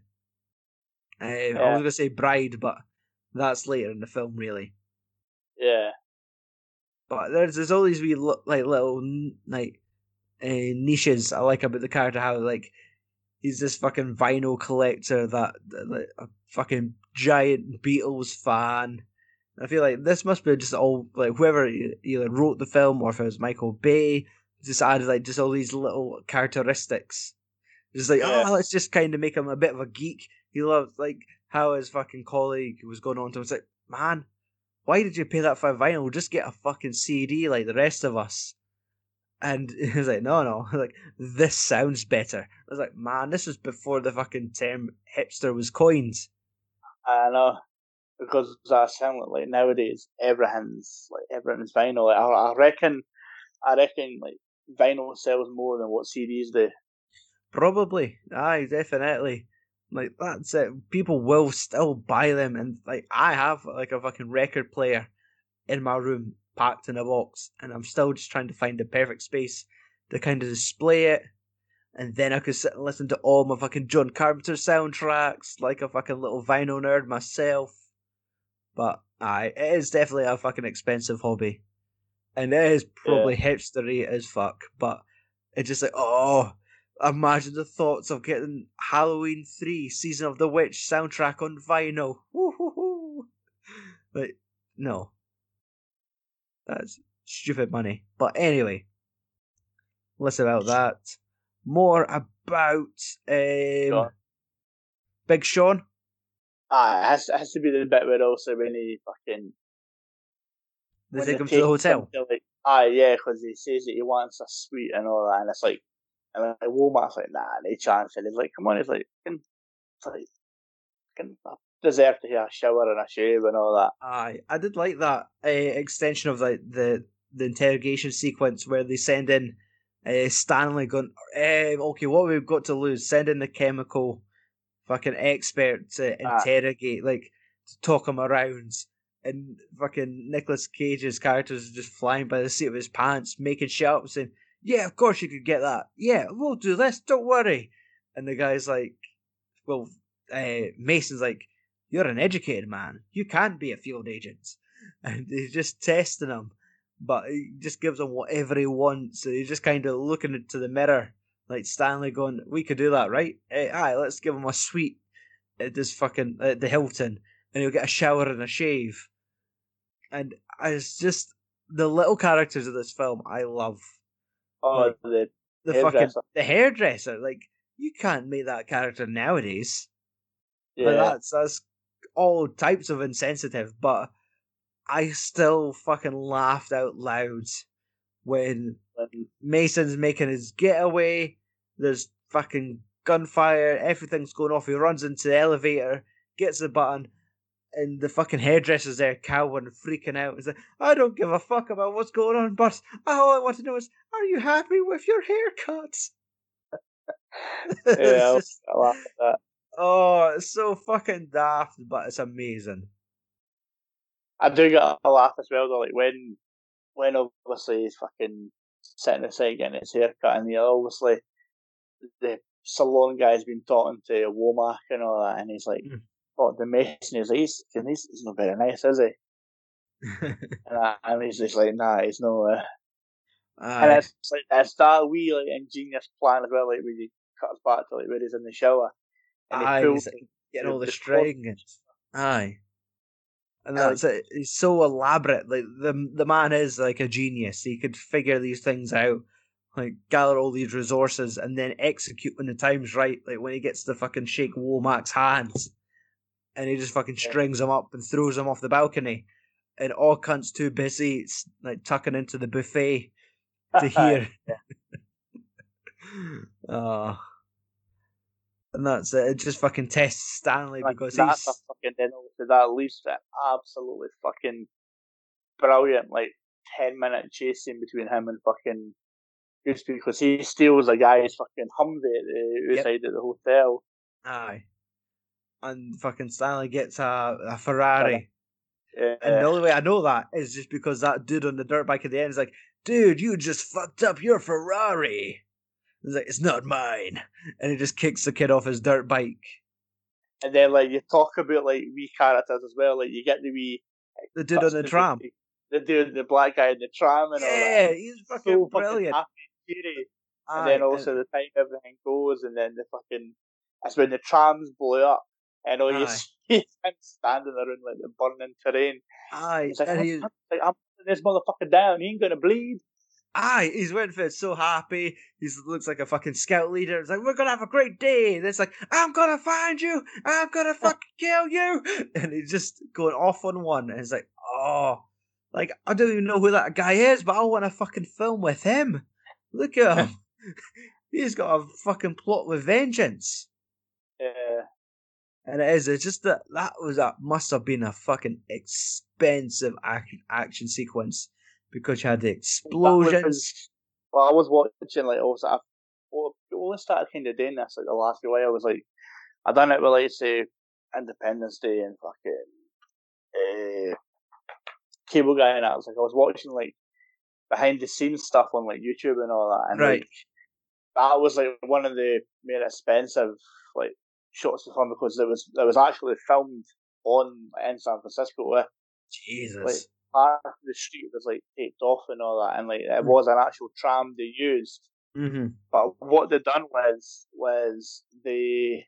I was going to say bride, but that's later in the film, really. Yeah. But there's all these wee little niches I like about the character. How like he's this fucking vinyl collector, that a fucking giant Beatles fan. I feel like this must be just all like whoever either wrote the film or if it was Michael Bay just added like just all these little characteristics. Just like let's just kind of make him a bit of a geek. He loves like how his fucking colleague was going on to him. It's like, man, why did you pay that for a vinyl? Just get a fucking CD like the rest of us. And he was like, no, like this sounds better. I was like, man, this was before the fucking term hipster was coined. I know. Because that's him. Like nowadays, everything's vinyl. Like, I reckon like vinyl sells more than what CDs do. Probably, aye, definitely. Like that's it. People will still buy them, and like I have like a fucking record player in my room, packed in a box, and I'm still just trying to find the perfect space to kind of display it. And then I could sit and listen to all my fucking John Carpenter soundtracks, like a fucking little vinyl nerd myself. But it is definitely a fucking expensive hobby. And it is probably hipstery as fuck. But it's just like, oh, imagine the thoughts of getting Halloween 3 Season of the Witch soundtrack on vinyl. Woo-hoo-hoo. But no. That's stupid money. But anyway, less about that. More about Big Sean. It has to be the bit where also when he fucking... They take him to the hotel? Because he says that he wants a suite and all that, and it's like, and like Walmart's like, nah, no chance. And he's like, come on, he's like, I deserve to have a shower and a shave and all that. I did like that extension of like the interrogation sequence where they send in Stanley going, okay, what we've got to lose, send in the chemical... fucking expert to interrogate, like to talk him around, and fucking Nicolas Cage's characters are just flying by the seat of his pants, making shit up, saying, "Yeah, of course you could get that. Yeah, we'll do this. Don't worry." And the guy's like, "Well, Mason's like, you're an educated man. You can be a field agent," and he's just testing him, but he just gives him whatever he wants, and he's just kind of looking into the mirror. Like Stanley going, we could do that, right? Let's give him a suite at this fucking the Hilton, and he'll get a shower and a shave. And it's just the little characters of this film I love. Oh, like, the hairdresser. The hairdresser. Like you can't make that character nowadays. Yeah, but that's all types of insensitive. But I still fucking laughed out loud when Mason's making his getaway. There's fucking gunfire, everything's going off, he runs into the elevator, gets the button, and the fucking hairdresser's there cowering and freaking out. He's like, I don't give a fuck about what's going on, but all I want to know is, are you happy with your haircut? Yeah, just, I laugh at that. Oh, it's so fucking daft, but it's amazing. I do get a laugh as well though, like when obviously he's fucking sitting aside getting his haircut, and obviously the salon guy's been talking to Womack and all that, and he's like, "Oh, the Mason is like, he's not very nice, is he?" and he's just like, "Nah, he's no." And it's like that's that wee like ingenious plan as well, like where you cut us back to like where he's in the shower, and he pulls like, getting all the string and aye. And that's it. It's so elaborate. Like the man is like a genius. He could figure these things out, like gather all these resources, and then execute when the time's right. Like when he gets to fucking shake Womack's hands, and he just fucking strings him up and throws him off the balcony, and all cunts too busy, like tucking into the buffet to hear. And that's it. It just fucking tests Stanley because he's a fucking that leaves that absolutely fucking brilliant like 10-minute chase scene between him and fucking Gooseberry, because he steals a guy's fucking Humvee outside of the hotel. Aye, and fucking Stanley gets a Ferrari. Yeah. And the only way I know that is just because that dude on the dirt bike at the end is like, "Dude, you just fucked up your Ferrari." He's like, it's not mine. And he just kicks the kid off his dirt bike. And then, like, you talk about, like, wee characters as well. Like, you get the wee... the dude on the tram. The dude, the black guy in the tram and all that. Yeah, he's fucking so brilliant. Fucking happy and cheery. And then also the time everything goes, and then the fucking... That's when the trams blew up. And all you see is him standing around, like, the burning terrain. Aye. He's like, I'm putting this motherfucker down. He ain't going to bleed. Aye, he's waiting for it, so happy. He looks like a fucking scout leader. It's like, we're going to have a great day. And it's like, I'm going to find you. I'm going to fucking kill you. And he's just going off on one. And it's like, oh, like, I don't even know who that guy is, but I want to fucking film with him. Look at him. He's got a fucking plot with vengeance. Yeah. And it is. It's just that must have been a fucking expensive action sequence. Because you had the explosions. Well, I was watching, like, obviously, I started kind of doing this, like, the last few while. I was like, I done it with, like, say, Independence Day and fucking Cable Guy, and I was watching, like, behind the scenes stuff on, like, YouTube and all that, and right. Like, that was, like, one of the more expensive, like, shots of film, because it was actually filmed on, like, in San Francisco. Jesus. Like, part of the street was, like, taped off and all that, and, like, it was an actual tram they used. Mm-hmm. But what they done was they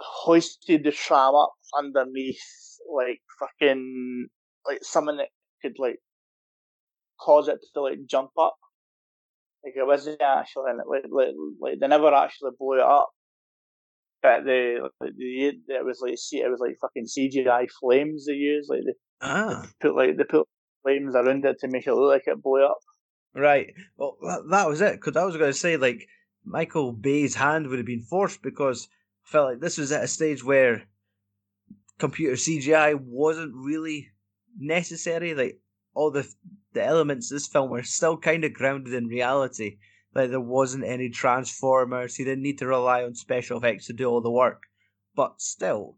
hoisted the tram up underneath, like, fucking, like, something that could, like, cause it to, like, jump up. Like, it wasn't actually, like they never actually blew it up. But it was fucking CGI flames they used, like, They put flames around it to make it look like it blew up. Right. Well, that was it. Because I was going to say, like, Michael Bay's hand would have been forced, because I felt like this was at a stage where computer CGI wasn't really necessary. Like, all the elements of this film were still kind of grounded in reality. Like, there wasn't any Transformers. He didn't need to rely on special effects to do all the work. But still,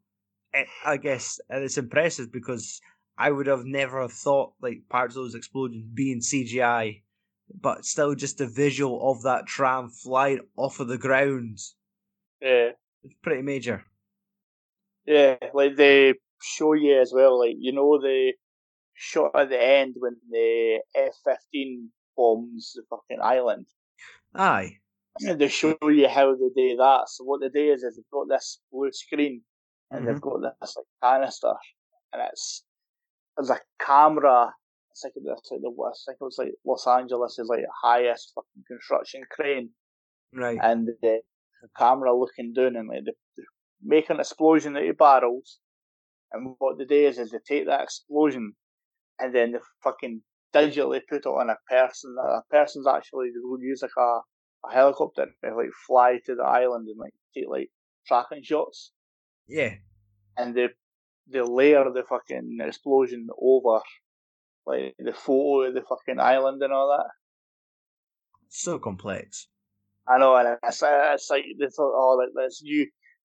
I guess it's impressive, because I would have never have thought, like, parts of those explosions being CGI, but still just the visual of that tram flying off of the ground. Yeah. It's pretty major. Yeah, like, they show you as well, like, you know, the shot at the end when the F-15 bombs the fucking island. Aye. And they show you how they do that. So what they do is they've got this blue screen, and they've got this, like, canister, and it's... There's a camera. I think it was Los Angeles is, like, highest fucking construction crane, right? And the camera looking down, and, like, they make an explosion out of barrels. And what they do is they take that explosion, and then they fucking digitally put it on a person. A person's actually would use, like, a helicopter to, like, fly to the island and, like, take, like, tracking shots. Yeah, and they layer the fucking explosion over, like, the photo of the fucking island and all that. So complex. I know, and it's like they thought, oh, like,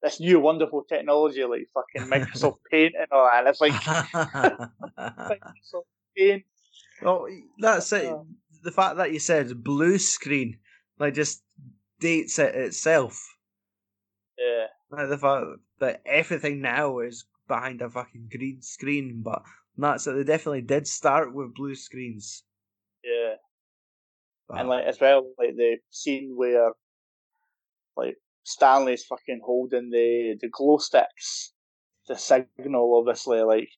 this new wonderful technology, like fucking Microsoft Paint and all that. And it's like Microsoft Paint. Oh, that's it. The fact that you said blue screen, like, just dates it itself. Yeah. Like, the fact that everything now is behind a fucking green screen, but that's it. They definitely did start with blue screens. Yeah. Wow. And, like, as well, like, the scene where, like, Stanley's fucking holding the glow sticks, the signal, obviously, like,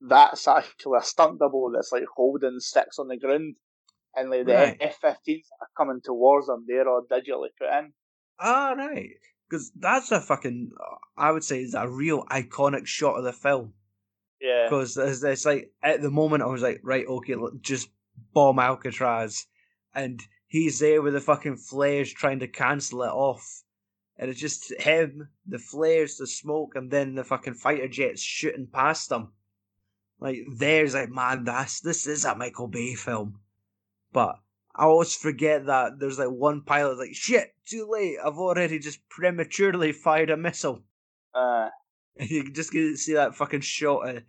that's actually a stunt double that's, like, holding sticks on the ground, and, like, the F-15s are coming towards them, they're all digitally put in. Ah, right. Because that's a fucking, I would say, is a real iconic shot of the film. Yeah. Because it's like, at the moment, I was like, right, okay, look, just bomb Alcatraz. And he's there with the fucking flares trying to cancel it off. And it's just him, the flares, the smoke, and then the fucking fighter jets shooting past him. Like, there's like, man, this is a Michael Bay film. But I always forget that there's, like, one pilot like, shit, too late, I've already just prematurely fired a missile. You just get to see that fucking shot of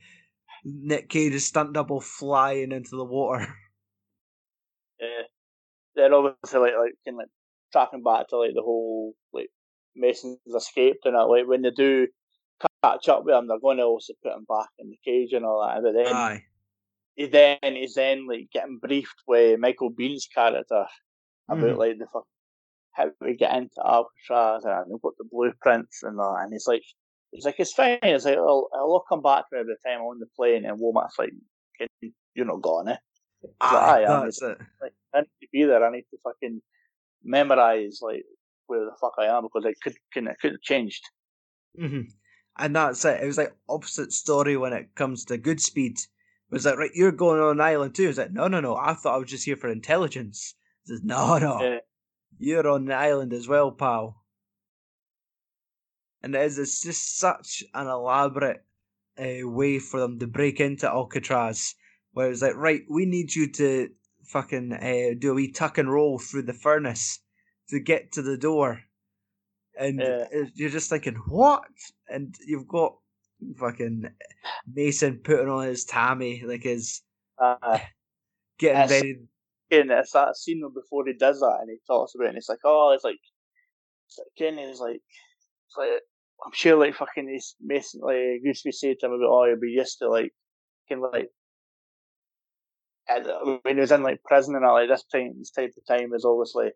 Nick Cage's stunt double flying into the water. Yeah. Then obviously, like, tracking back to like the whole like Mason's escaped and that, like when they do catch up with him, they're going to also put him back in the cage and all that. But then he's then like getting briefed with Michael Bean's character about like the how we get into Alcatraz and they've got the blueprints and that, and it's like it's fine. It's like I'll come back to every time I'm on the plane and Womack's like, you're not gone, eh? That's it. Like, I need to be there. I need to fucking memorize like where the fuck I am because it could have changed. Mm-hmm. And that's it. It was like opposite story when it comes to Goodspeed. It was like, right, you're going on an island too. It's like, no. I thought I was just here for intelligence. It says, no. Yeah. You're on the island as well, pal. And it's just such an elaborate way for them to break into Alcatraz, where it's like, right, we need you to fucking do a wee tuck and roll through the furnace to get to the door. And you're just thinking, what? And you've got fucking Mason putting on his tammy, like his getting very... And it's that scene before he does that and he talks about it and it's like, oh, it's like I'm sure like fucking he's Mason, like Goodspeed said to him about, oh, you'll be used to like kind of like when he was in like prison and all, like this type of time is obviously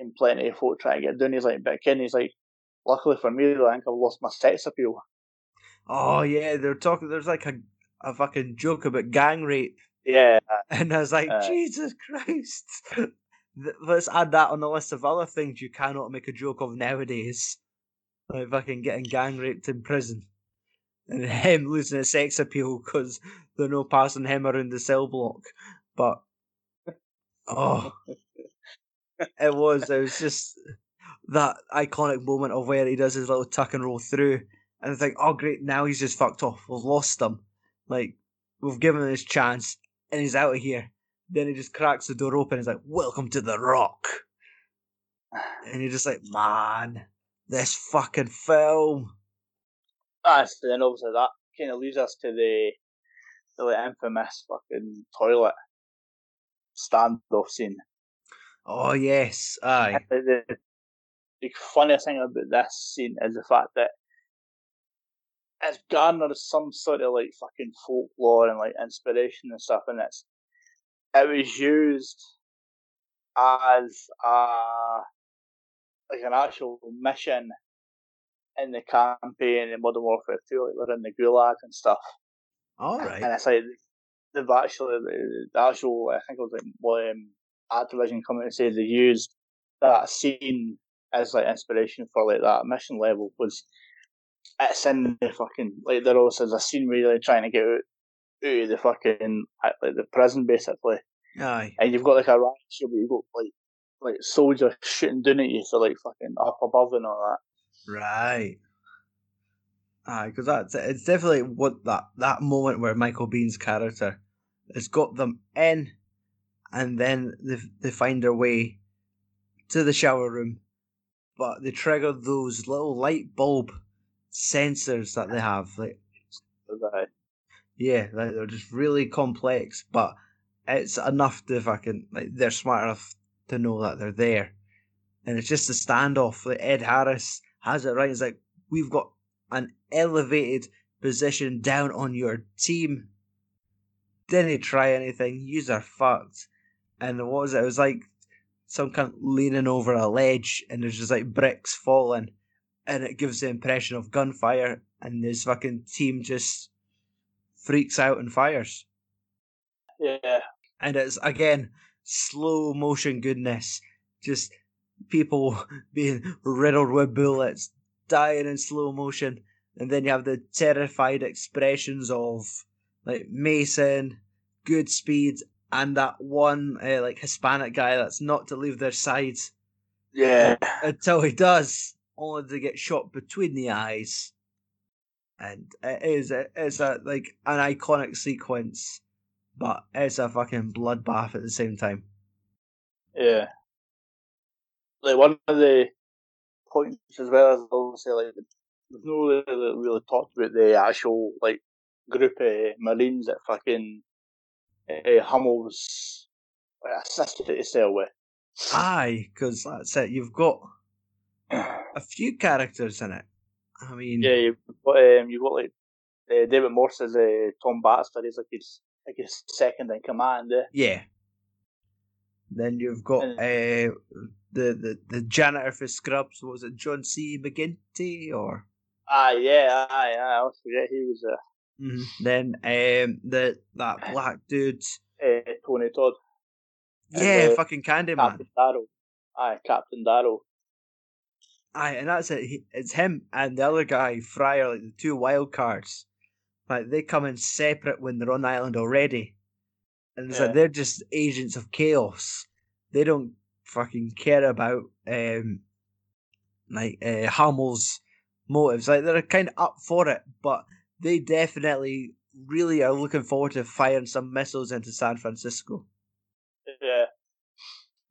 in plenty of folk trying to get done. He's like, but Kenny's like, luckily for me, I think I've lost my sex appeal. Oh yeah, they're talking. There's like a fucking joke about gang rape. Yeah, and I was like, Jesus Christ. Let's add that on the list of other things you cannot make a joke of nowadays. Like fucking getting gang raped in prison, and him losing his sex appeal because they're not passing him around the cell block. But oh. It was just that iconic moment of where he does his little tuck and roll through, and it's like, oh great, now he's just fucked off. We've lost him. Like, we've given him his chance, and he's out of here. Then he just cracks the door open, and he's like, welcome to The Rock. And you're just like, man, this fucking film. So then obviously that kind of leads us to the infamous fucking toilet standoff scene. Oh, yes, aye. The funniest thing about this scene is the fact that it's garnered some sort of, like, fucking folklore and, like, inspiration and stuff, and it was used as an actual mission in the campaign in Modern Warfare 2, like, they're in the Gulag and stuff. All right. And it's like, they've actually, I think it was, like, Activision coming to say they used that scene as like inspiration for like that mission level was it's in the fucking like there also is a scene where you're like, trying to get out of the fucking like the prison basically. Aye. And you've got like a ranch but you've got like soldiers shooting down at you so like fucking up above and all that. Right. Aye, because it's definitely what that moment where Michael Bihn's character has got them in. And then they find their way to the shower room, but they trigger those little light bulb sensors that they have. Like, yeah, like they're just really complex, but it's enough to fucking like they're smart enough to know that they're there. And it's just a standoff. Like Ed Harris has it right. It's like we've got an elevated position down on your team. Didn't try anything. You're fucked. And what was it? It was like some kind of leaning over a ledge and there's just like bricks falling and it gives the impression of gunfire and this fucking team just freaks out and fires. Yeah. And it's, again, slow motion goodness. Just people being riddled with bullets, dying in slow motion. And then you have the terrified expressions of like Mason, Goodspeed, and that one like Hispanic guy that's not to leave their side. Yeah. Until he does, only to get shot between the eyes. And it's a like an iconic sequence, but it's a fucking bloodbath at the same time. Yeah. Like one of the points as well as obviously like there's no really talked about the actual like group of Marines that fucking Hummel's assisted to sail with. Aye, because that's it. You've got a few characters in it. I mean, yeah, you've got like David Morse as Tom Baxter. He's like his second in command. Yeah. Then you've got the janitor for Scrubs. What was it, John C. McGinty or? I always forget he was there. Mm-hmm. Then that black dude, Tony Todd. Yeah, and, fucking Candyman. Captain Darryl. Aye, Captain Darryl. Aye, and that's it. It's him and the other guy, Fryer, like the two wild cards. Like they come in separate when they're on the island already, and it's like they're just agents of chaos. They don't fucking care about Hummel's motives. Like they're kind of up for it, but they definitely really are looking forward to firing some missiles into San Francisco. Yeah.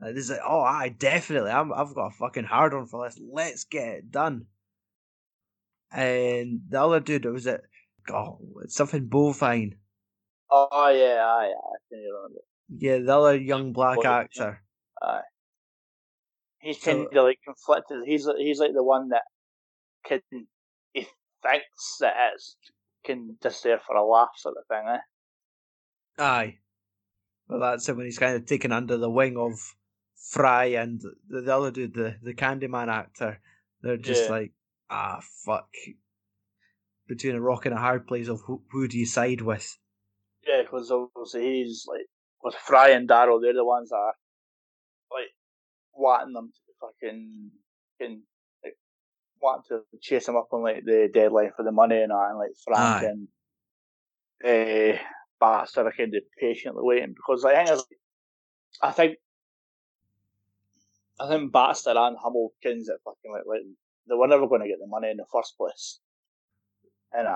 Like, this is like, oh, I definitely, I've got a fucking hard on for this. Let's get it done. And the other dude, was it? Oh, it's something Bovine. Oh yeah, I can remember. Yeah, the other young black actor. Aye. He's kind of like conflicted. He's like the one that can, he thinks that it's can just there for a laugh sort of thing, eh? Aye. Well, that's it, when he's kind of taken under the wing of Fry and the other dude, the Candyman actor. They're just like, ah, fuck. Between a rock and a hard place of who do you side with? Yeah, because obviously he's like, with Fry and Darryl, they're the ones that are like, wanting them to fucking like, want to chase him up on like the deadline for the money and all, and like Frank and Bastard are kind of patiently waiting because I think Bastard and Hummel Kins at fucking like they were never going to get the money in the first place, and it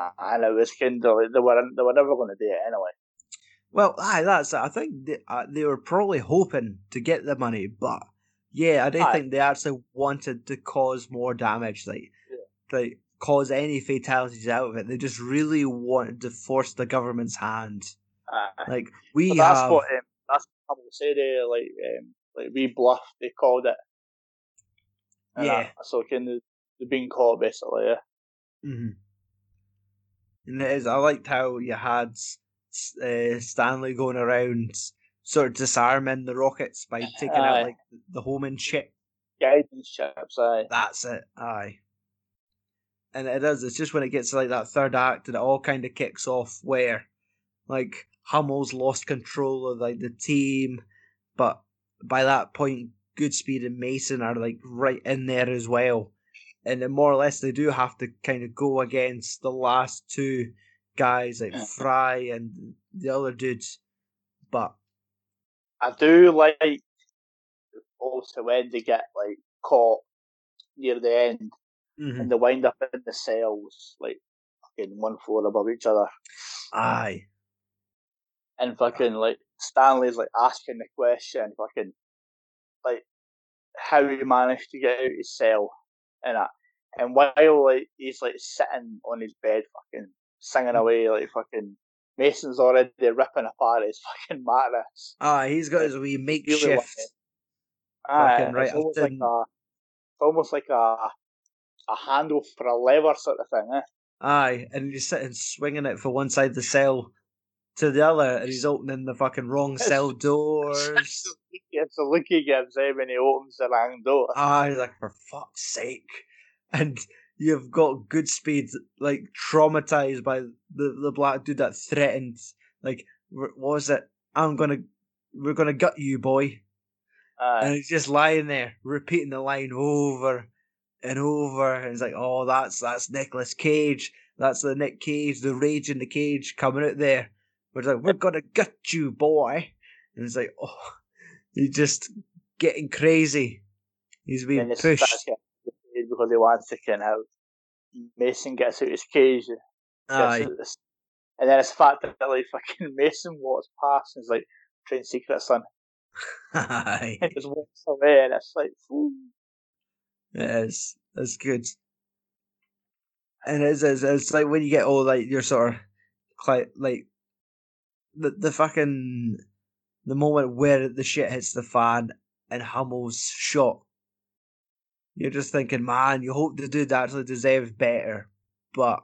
was kind of like they were never going to do it anyway. Well, that's it. I think they were probably hoping to get the money, but yeah, I don't think they actually wanted to cause more damage, like cause any fatalities out of it. They just really wanted to force the government's hand. Like we but that's have, what that's what I would say. They like we bluffed. They called it. And yeah. So kind of they've been caught basically. Yeah. Mm-hmm. And it is. I liked how you had Stanley going around sort of disarming the rockets by taking out like the Homan ship. Guidance ships, aye. That's it, aye. And it is, it's just when it gets to like that third act and it all kind of kicks off where like Hummel's lost control of like the team, but by that point Goodspeed and Mason are like right in there as well. And then more or less they do have to kind of go against the last two guys like Fry and the other dudes. But I do like also when they get like caught near the end, mm-hmm. and they wind up in the cells like fucking one floor above each other. Aye. And fucking like Stanley's like asking the question fucking like how he managed to get out of his cell and that. And while like he's like sitting on his bed fucking singing away like fucking Mason's already ripping apart his fucking mattress. Ah, he's got his wee makeshift. Really fucking right, it's almost like a handle for a lever sort of thing, eh? Aye, and he's sitting swinging it from one side of the cell to the other, and he's opening the fucking wrong cell doors. It's a look he gives him when he opens the wrong door. Ah, he's like, for fuck's sake. And you've got Goodspeed like traumatized by the black dude that threatened, like, what was it? We're gonna gut you, boy. And he's just lying there repeating the line over and over. And it's like, oh, that's Nicolas Cage. That's the Nick Cage, the rage in the cage coming out there. We're like, we're gonna gut you, boy. And it's like, oh, he's just getting crazy. He's being pushed. Because he wants to kind of Mason gets out his cage, and then it's fact that like fucking Mason walks past and is like train secret son, and just walks away, and it's like, ooh. It is, it's good, and it's like when you get all like your sort of like the fucking the moment where the shit hits the fan. in Hummel's shot. You're just thinking, man, you hope the dude actually deserves better. But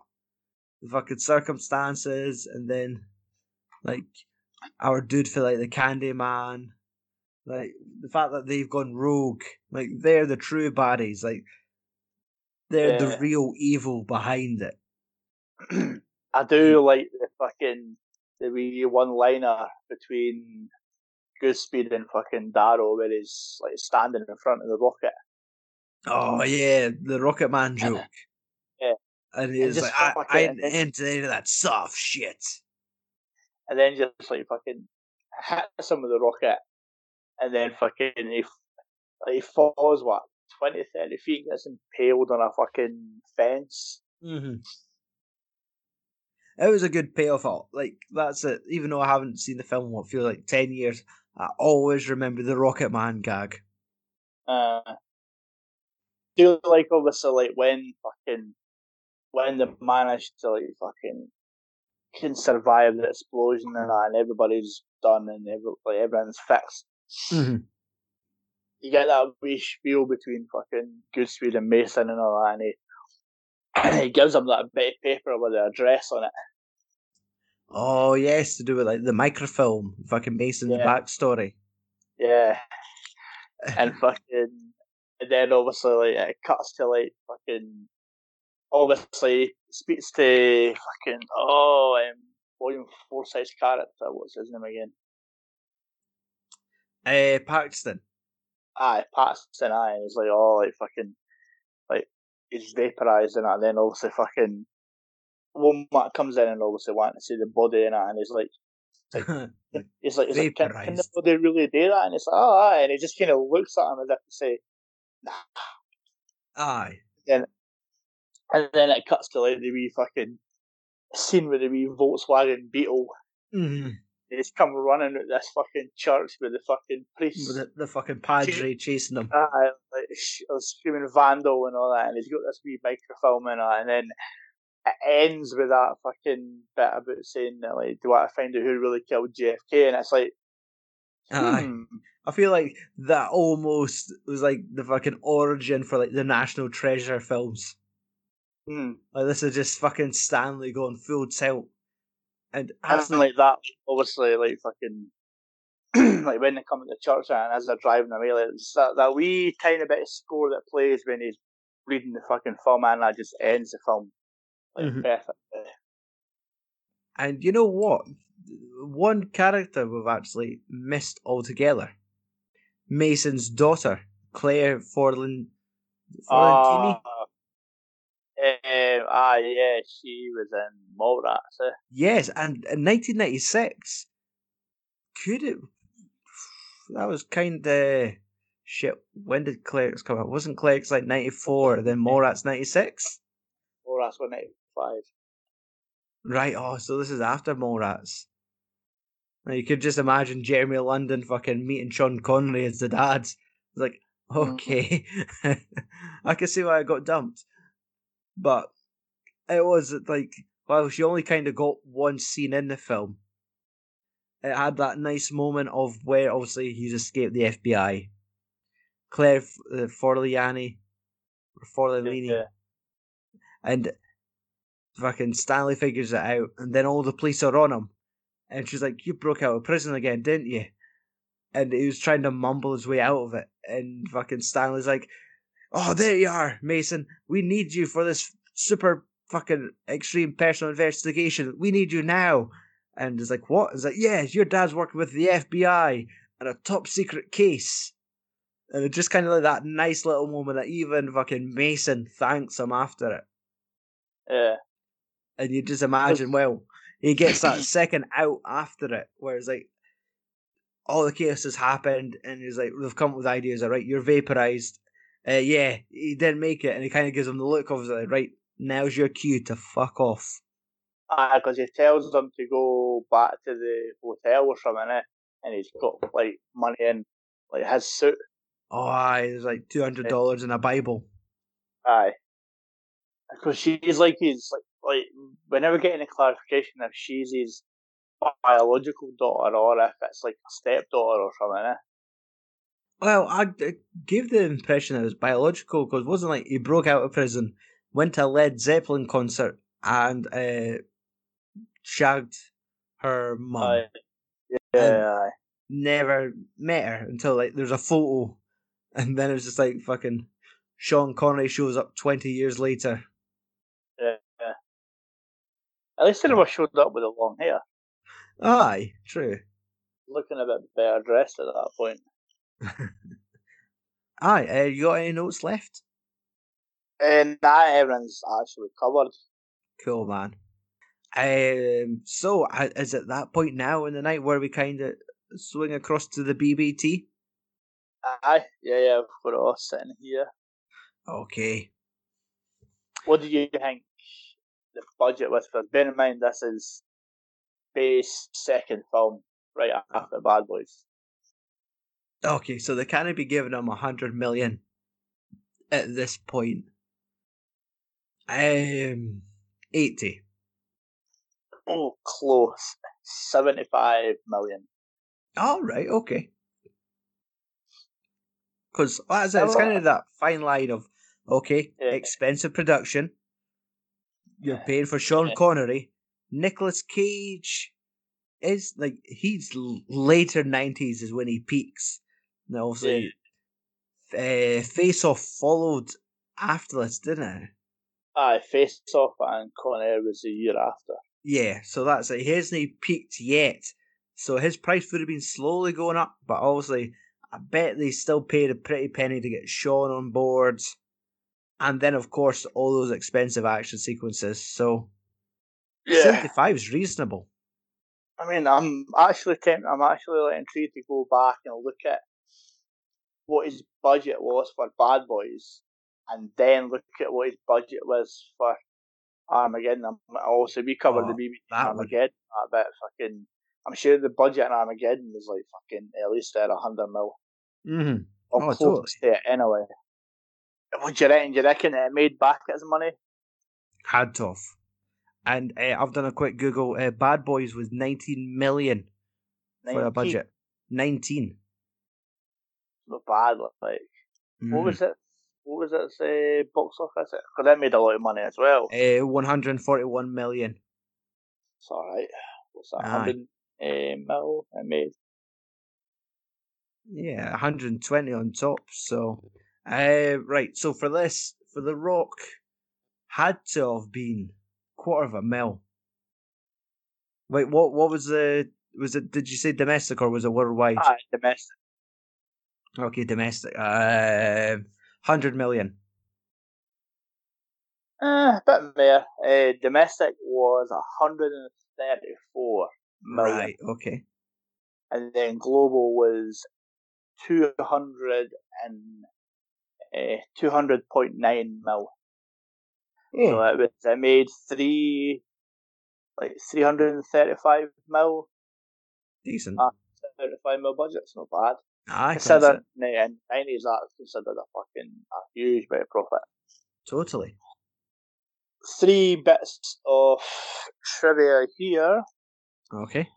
the fucking circumstances, and then, like, our dude for, like, the Candyman. Like, the fact that they've gone rogue. Like, they're the true baddies. Like, they're the real evil behind it. I do like the fucking, the wee one-liner between Goosebeard and fucking Darrow, where he's, like, standing in front of the rocket. Oh, yeah, the Rocket Man joke. Yeah. And he's like, I ain't into any of that soft shit. And then just, like, fucking hit some of the rocket, and then fucking he falls, what, 20, 30 feet, gets impaled on a fucking fence. Mm-hmm. It was a good payoff. Like, that's it. Even though I haven't seen the film, what, feel like 10 years, I always remember the Rocket Man gag. Do like, obviously, like, when they managed to, like, fucking can survive the explosion and that, and everybody's done and everything's fixed. Mm-hmm. You get that wee spiel between fucking Goosewood and Mason and all that, and he gives them that bit of paper with the address on it. Oh yes, to do with like the microfilm, fucking Mason's backstory. Yeah, and fucking, and then obviously like it cuts to like fucking. Obviously, speaks to fucking William Forsythe's character. What's his name again? Paxton. Aye, Paxton. Aye, he's like, fucking, like he's vaporized and that. And then obviously, fucking Womack comes in and obviously wanting to see the body and that, and he's like he's like, can the body really do that? And it's like, and he just kind of looks at him as if to say, nah. Aye. And then it cuts to like the wee fucking scene with the wee Volkswagen Beetle. Mm-hmm. They just come running out this fucking church with the fucking priest, with the fucking padre chasing them. Like screaming vandal and all that, and he's got this wee microfilm in it, and then it ends with that fucking bit about saying that like, do I find out who really killed JFK? And it's like, I feel like that almost was like the fucking origin for like the National Treasure films. Like, this is just fucking Stanley going full tilt. And something like that, obviously, like, fucking, like, when they come to the church and as they're driving away, like, that wee tiny bit of score that plays when he's reading the fucking film, and that just ends the film, like, perfectly. And you know what? One character we've actually missed altogether. Mason's daughter, Claire Forlantini. She was in Mallrats. Yes, and in 1996, that was kind of shit. When did Clerks come out? Wasn't Clerks like 94? Then Mallrats 96. Mallrats were 95. Right. Oh, so this is after Mallrats. Now you could just imagine Jeremy London fucking meeting Sean Connery as the dad. It's like, okay, I can see why I got dumped. But it was like, well, she only kind of got one scene in the film. It had that nice moment of where, obviously, he's escaped the FBI. Claire Forlani. Yeah. And fucking Stanley figures it out, and then all the police are on him. And she's like, you broke out of prison again, didn't you? And he was trying to mumble his way out of it. And fucking Stanley's like, oh, there you are, Mason. We need you for this super fucking extreme personal investigation. We need you now. And it's like, what? It's like, yes, your dad's working with the FBI on a top secret case. And it's just kind of like that nice little moment that even fucking Mason thanks him after it. Yeah. And you just imagine, well, he gets that second out after it, where it's like, all the chaos has happened, and he's like, they've come up with ideas, all right, you're vaporized. Yeah, he didn't make it, and he kind of gives him the look of like, right, now's your cue to fuck off. Because he tells them to go back to the hotel or something, and he's got like money in like his suit. Oh, there's like $200 in a Bible. Aye, because she's like he's like we never get any clarification if she's his biological daughter or if it's like a stepdaughter or something. Well, I gave the impression it was biological, because it wasn't like he broke out of prison, went to a Led Zeppelin concert, and shagged her mum. Yeah. Never met her until like there's a photo, and then it was just like fucking Sean Connery shows up 20 years later. Yeah. At least they never showed up with the long hair. Aye, true. Looking a bit better dressed at that point. Aye, you got any notes left? Nah, everyone's actually covered. Cool, man. So, is it that point now in the night where we kind of swing across to the BBT? Aye, yeah, we've got it all sitting here. Okay. What do you think the budget was for? Bear in mind, this is Bay's second film, right after Bad Boys. Okay, so they can't be giving him 100 million at this point. 80. Oh, close. 75 million. All right, okay. Because it's kind of that fine line of expensive production. You're paying for Sean Connery, Nicolas Cage. Is like he's later 90s is when he peaks. Now, obviously, Face Off followed after this, didn't it? Aye, Face Off and Con Air was the year after. Yeah, so that's it. He hasn't peaked yet. So his price would have been slowly going up, but obviously, I bet they still paid a pretty penny to get Sean on board. And then, of course, all those expensive action sequences. So, 75 is reasonable. I mean, I'm actually like intrigued to go back and look at what his budget was for Bad Boys, and then look at what his budget was for Armageddon. Also, we covered the BBC Armageddon a bit. Fucking, I'm sure the budget in Armageddon was like fucking at least at 100 mil. Mm-hmm. Or close to it anyway. What do you reckon? Do you reckon it made back its money? Had to. And I've done a quick Google. Bad Boys was 19 million for a budget. 19. Not bad, like. What was it? Say box office? Because that made a lot of money as well. 141 million. It's all right. What's that? 100 mil it made. Yeah, 120 on top. So, right. So for this, for The Rock, had to have been. $250,000. Wait, what was the... Was it? Did you say domestic or was it worldwide? Ah, domestic. Okay, domestic. 100 million. A bit there. Domestic was 134 million. Right, okay. And then global was 200.9 million. Yeah. So it made 335 mil. Decent. 35 mil budget's not bad. Consider in the 90s that's considered a huge bit of profit. Totally. Three bits of trivia here. Okay.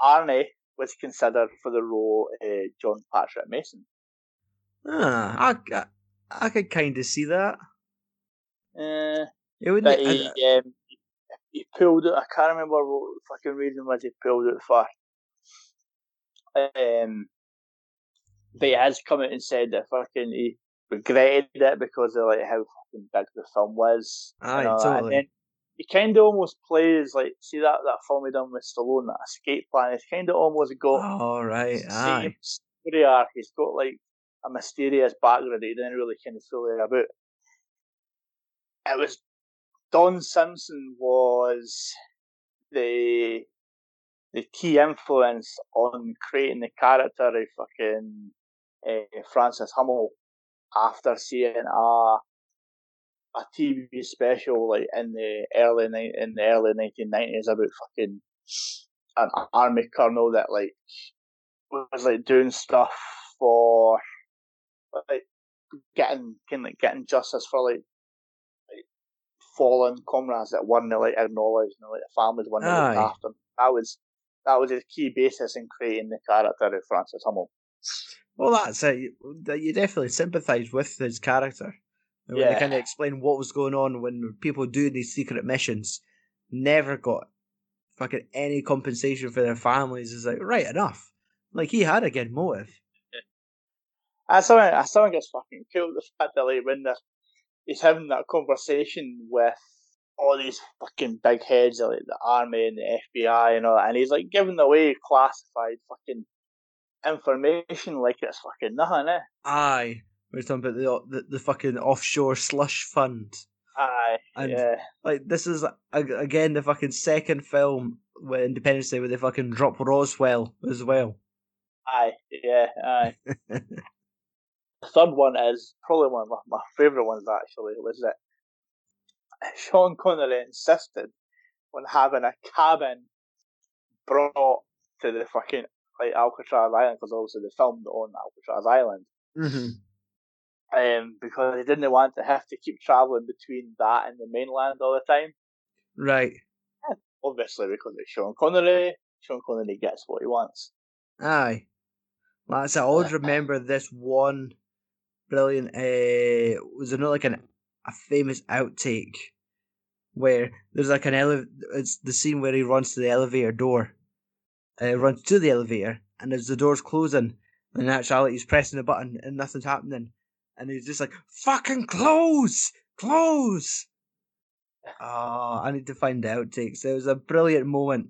Arnie was considered for the role John Patrick Mason. I could kind of see that. He pulled it. I can't remember what fucking reason was he pulled it for. But he has come out and said that fucking he regretted it because of like how fucking big the film was. Aye, totally. And then he kind of almost plays like see that film he done with Stallone, that Escape Plan. He's kind of almost got same story arc. He's got like a mysterious background that he didn't really kind of feel like about. It was Don Simpson was the key influence on creating the character of fucking Francis Hummel after seeing a TV special like in the early 1990s about fucking an army colonel that like was like doing stuff for like getting justice for like fallen comrades that weren't like acknowledged and like the families weren't looked after. That was his key basis in creating the character of Francis Hummel. Well, that's it. You definitely sympathise with his character. And when they kind of explain what was going on when people doing these secret missions never got fucking any compensation for their families, is like, right, enough. Like, he had a good motive. I still think it's fucking cool, the fact that, like, when he's having that conversation with all these fucking big heads of, like, the army and the FBI and all that, and he's, like, giving away classified fucking information like it's fucking nothing, eh? Aye. We're talking about the fucking offshore slush fund. Aye, and, yeah. Like, this is, again, the fucking second film with Independence Day where they fucking drop Roswell as well. Aye, yeah, aye. The third one is probably one of my favourite ones, actually, was that Sean Connery insisted on having a cabin brought to the fucking, like, Alcatraz Island, because obviously they filmed on Alcatraz Island. Mm-hmm. Because they didn't want to have to keep travelling between that and the mainland all the time. Right. Yeah, obviously, because it's Sean Connery. Sean Connery gets what he wants. Aye. Like I said, I always remember this one brilliant, was there not like a famous outtake where there's like it's the scene where he runs to the elevator door. Runs to the elevator, and as the door's closing, in actuality he's pressing the button and nothing's happening. And he's just like, fucking close. Oh, I need to find the outtakes. It was a brilliant moment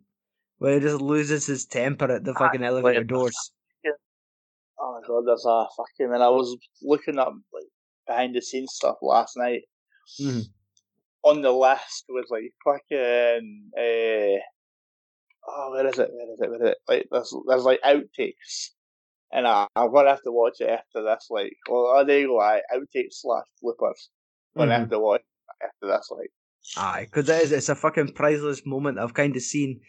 where he just loses his temper at the fucking elevator doors. Oh my god, there's a fucking... And I was looking up, like, behind the scenes stuff last night. Mm-hmm. On the list was like fucking... Where is it? Like, there's like outtakes. And I'm going to have to watch it after this, like... Well, there you go, outtakes/bloopers. I'm going to have to watch it after this, like... Aye, because it's a fucking priceless moment I've kind of seen,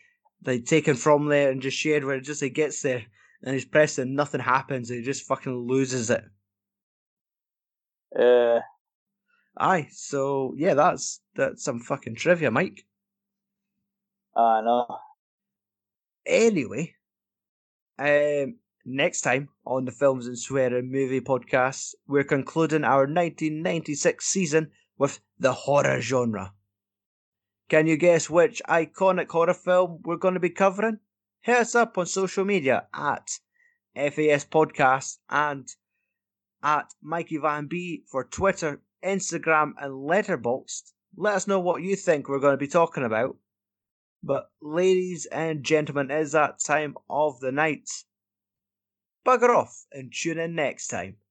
like, taken from there and just shared, where it just, he gets there and he's pressed and nothing happens and he just fucking loses it. Aye, so, yeah, that's some fucking trivia, Mike. I know. Anyway, next time on the Films and Swearing Movie Podcast, we're concluding our 1996 season with the horror genre. Can you guess which iconic horror film we're going to be covering? Hit us up on social media at FAS Podcast and at Mikey Van B for Twitter, Instagram and Letterboxd. Let us know what you think we're going to be talking about. But ladies and gentlemen, it is that time of the night. Bugger off and tune in next time.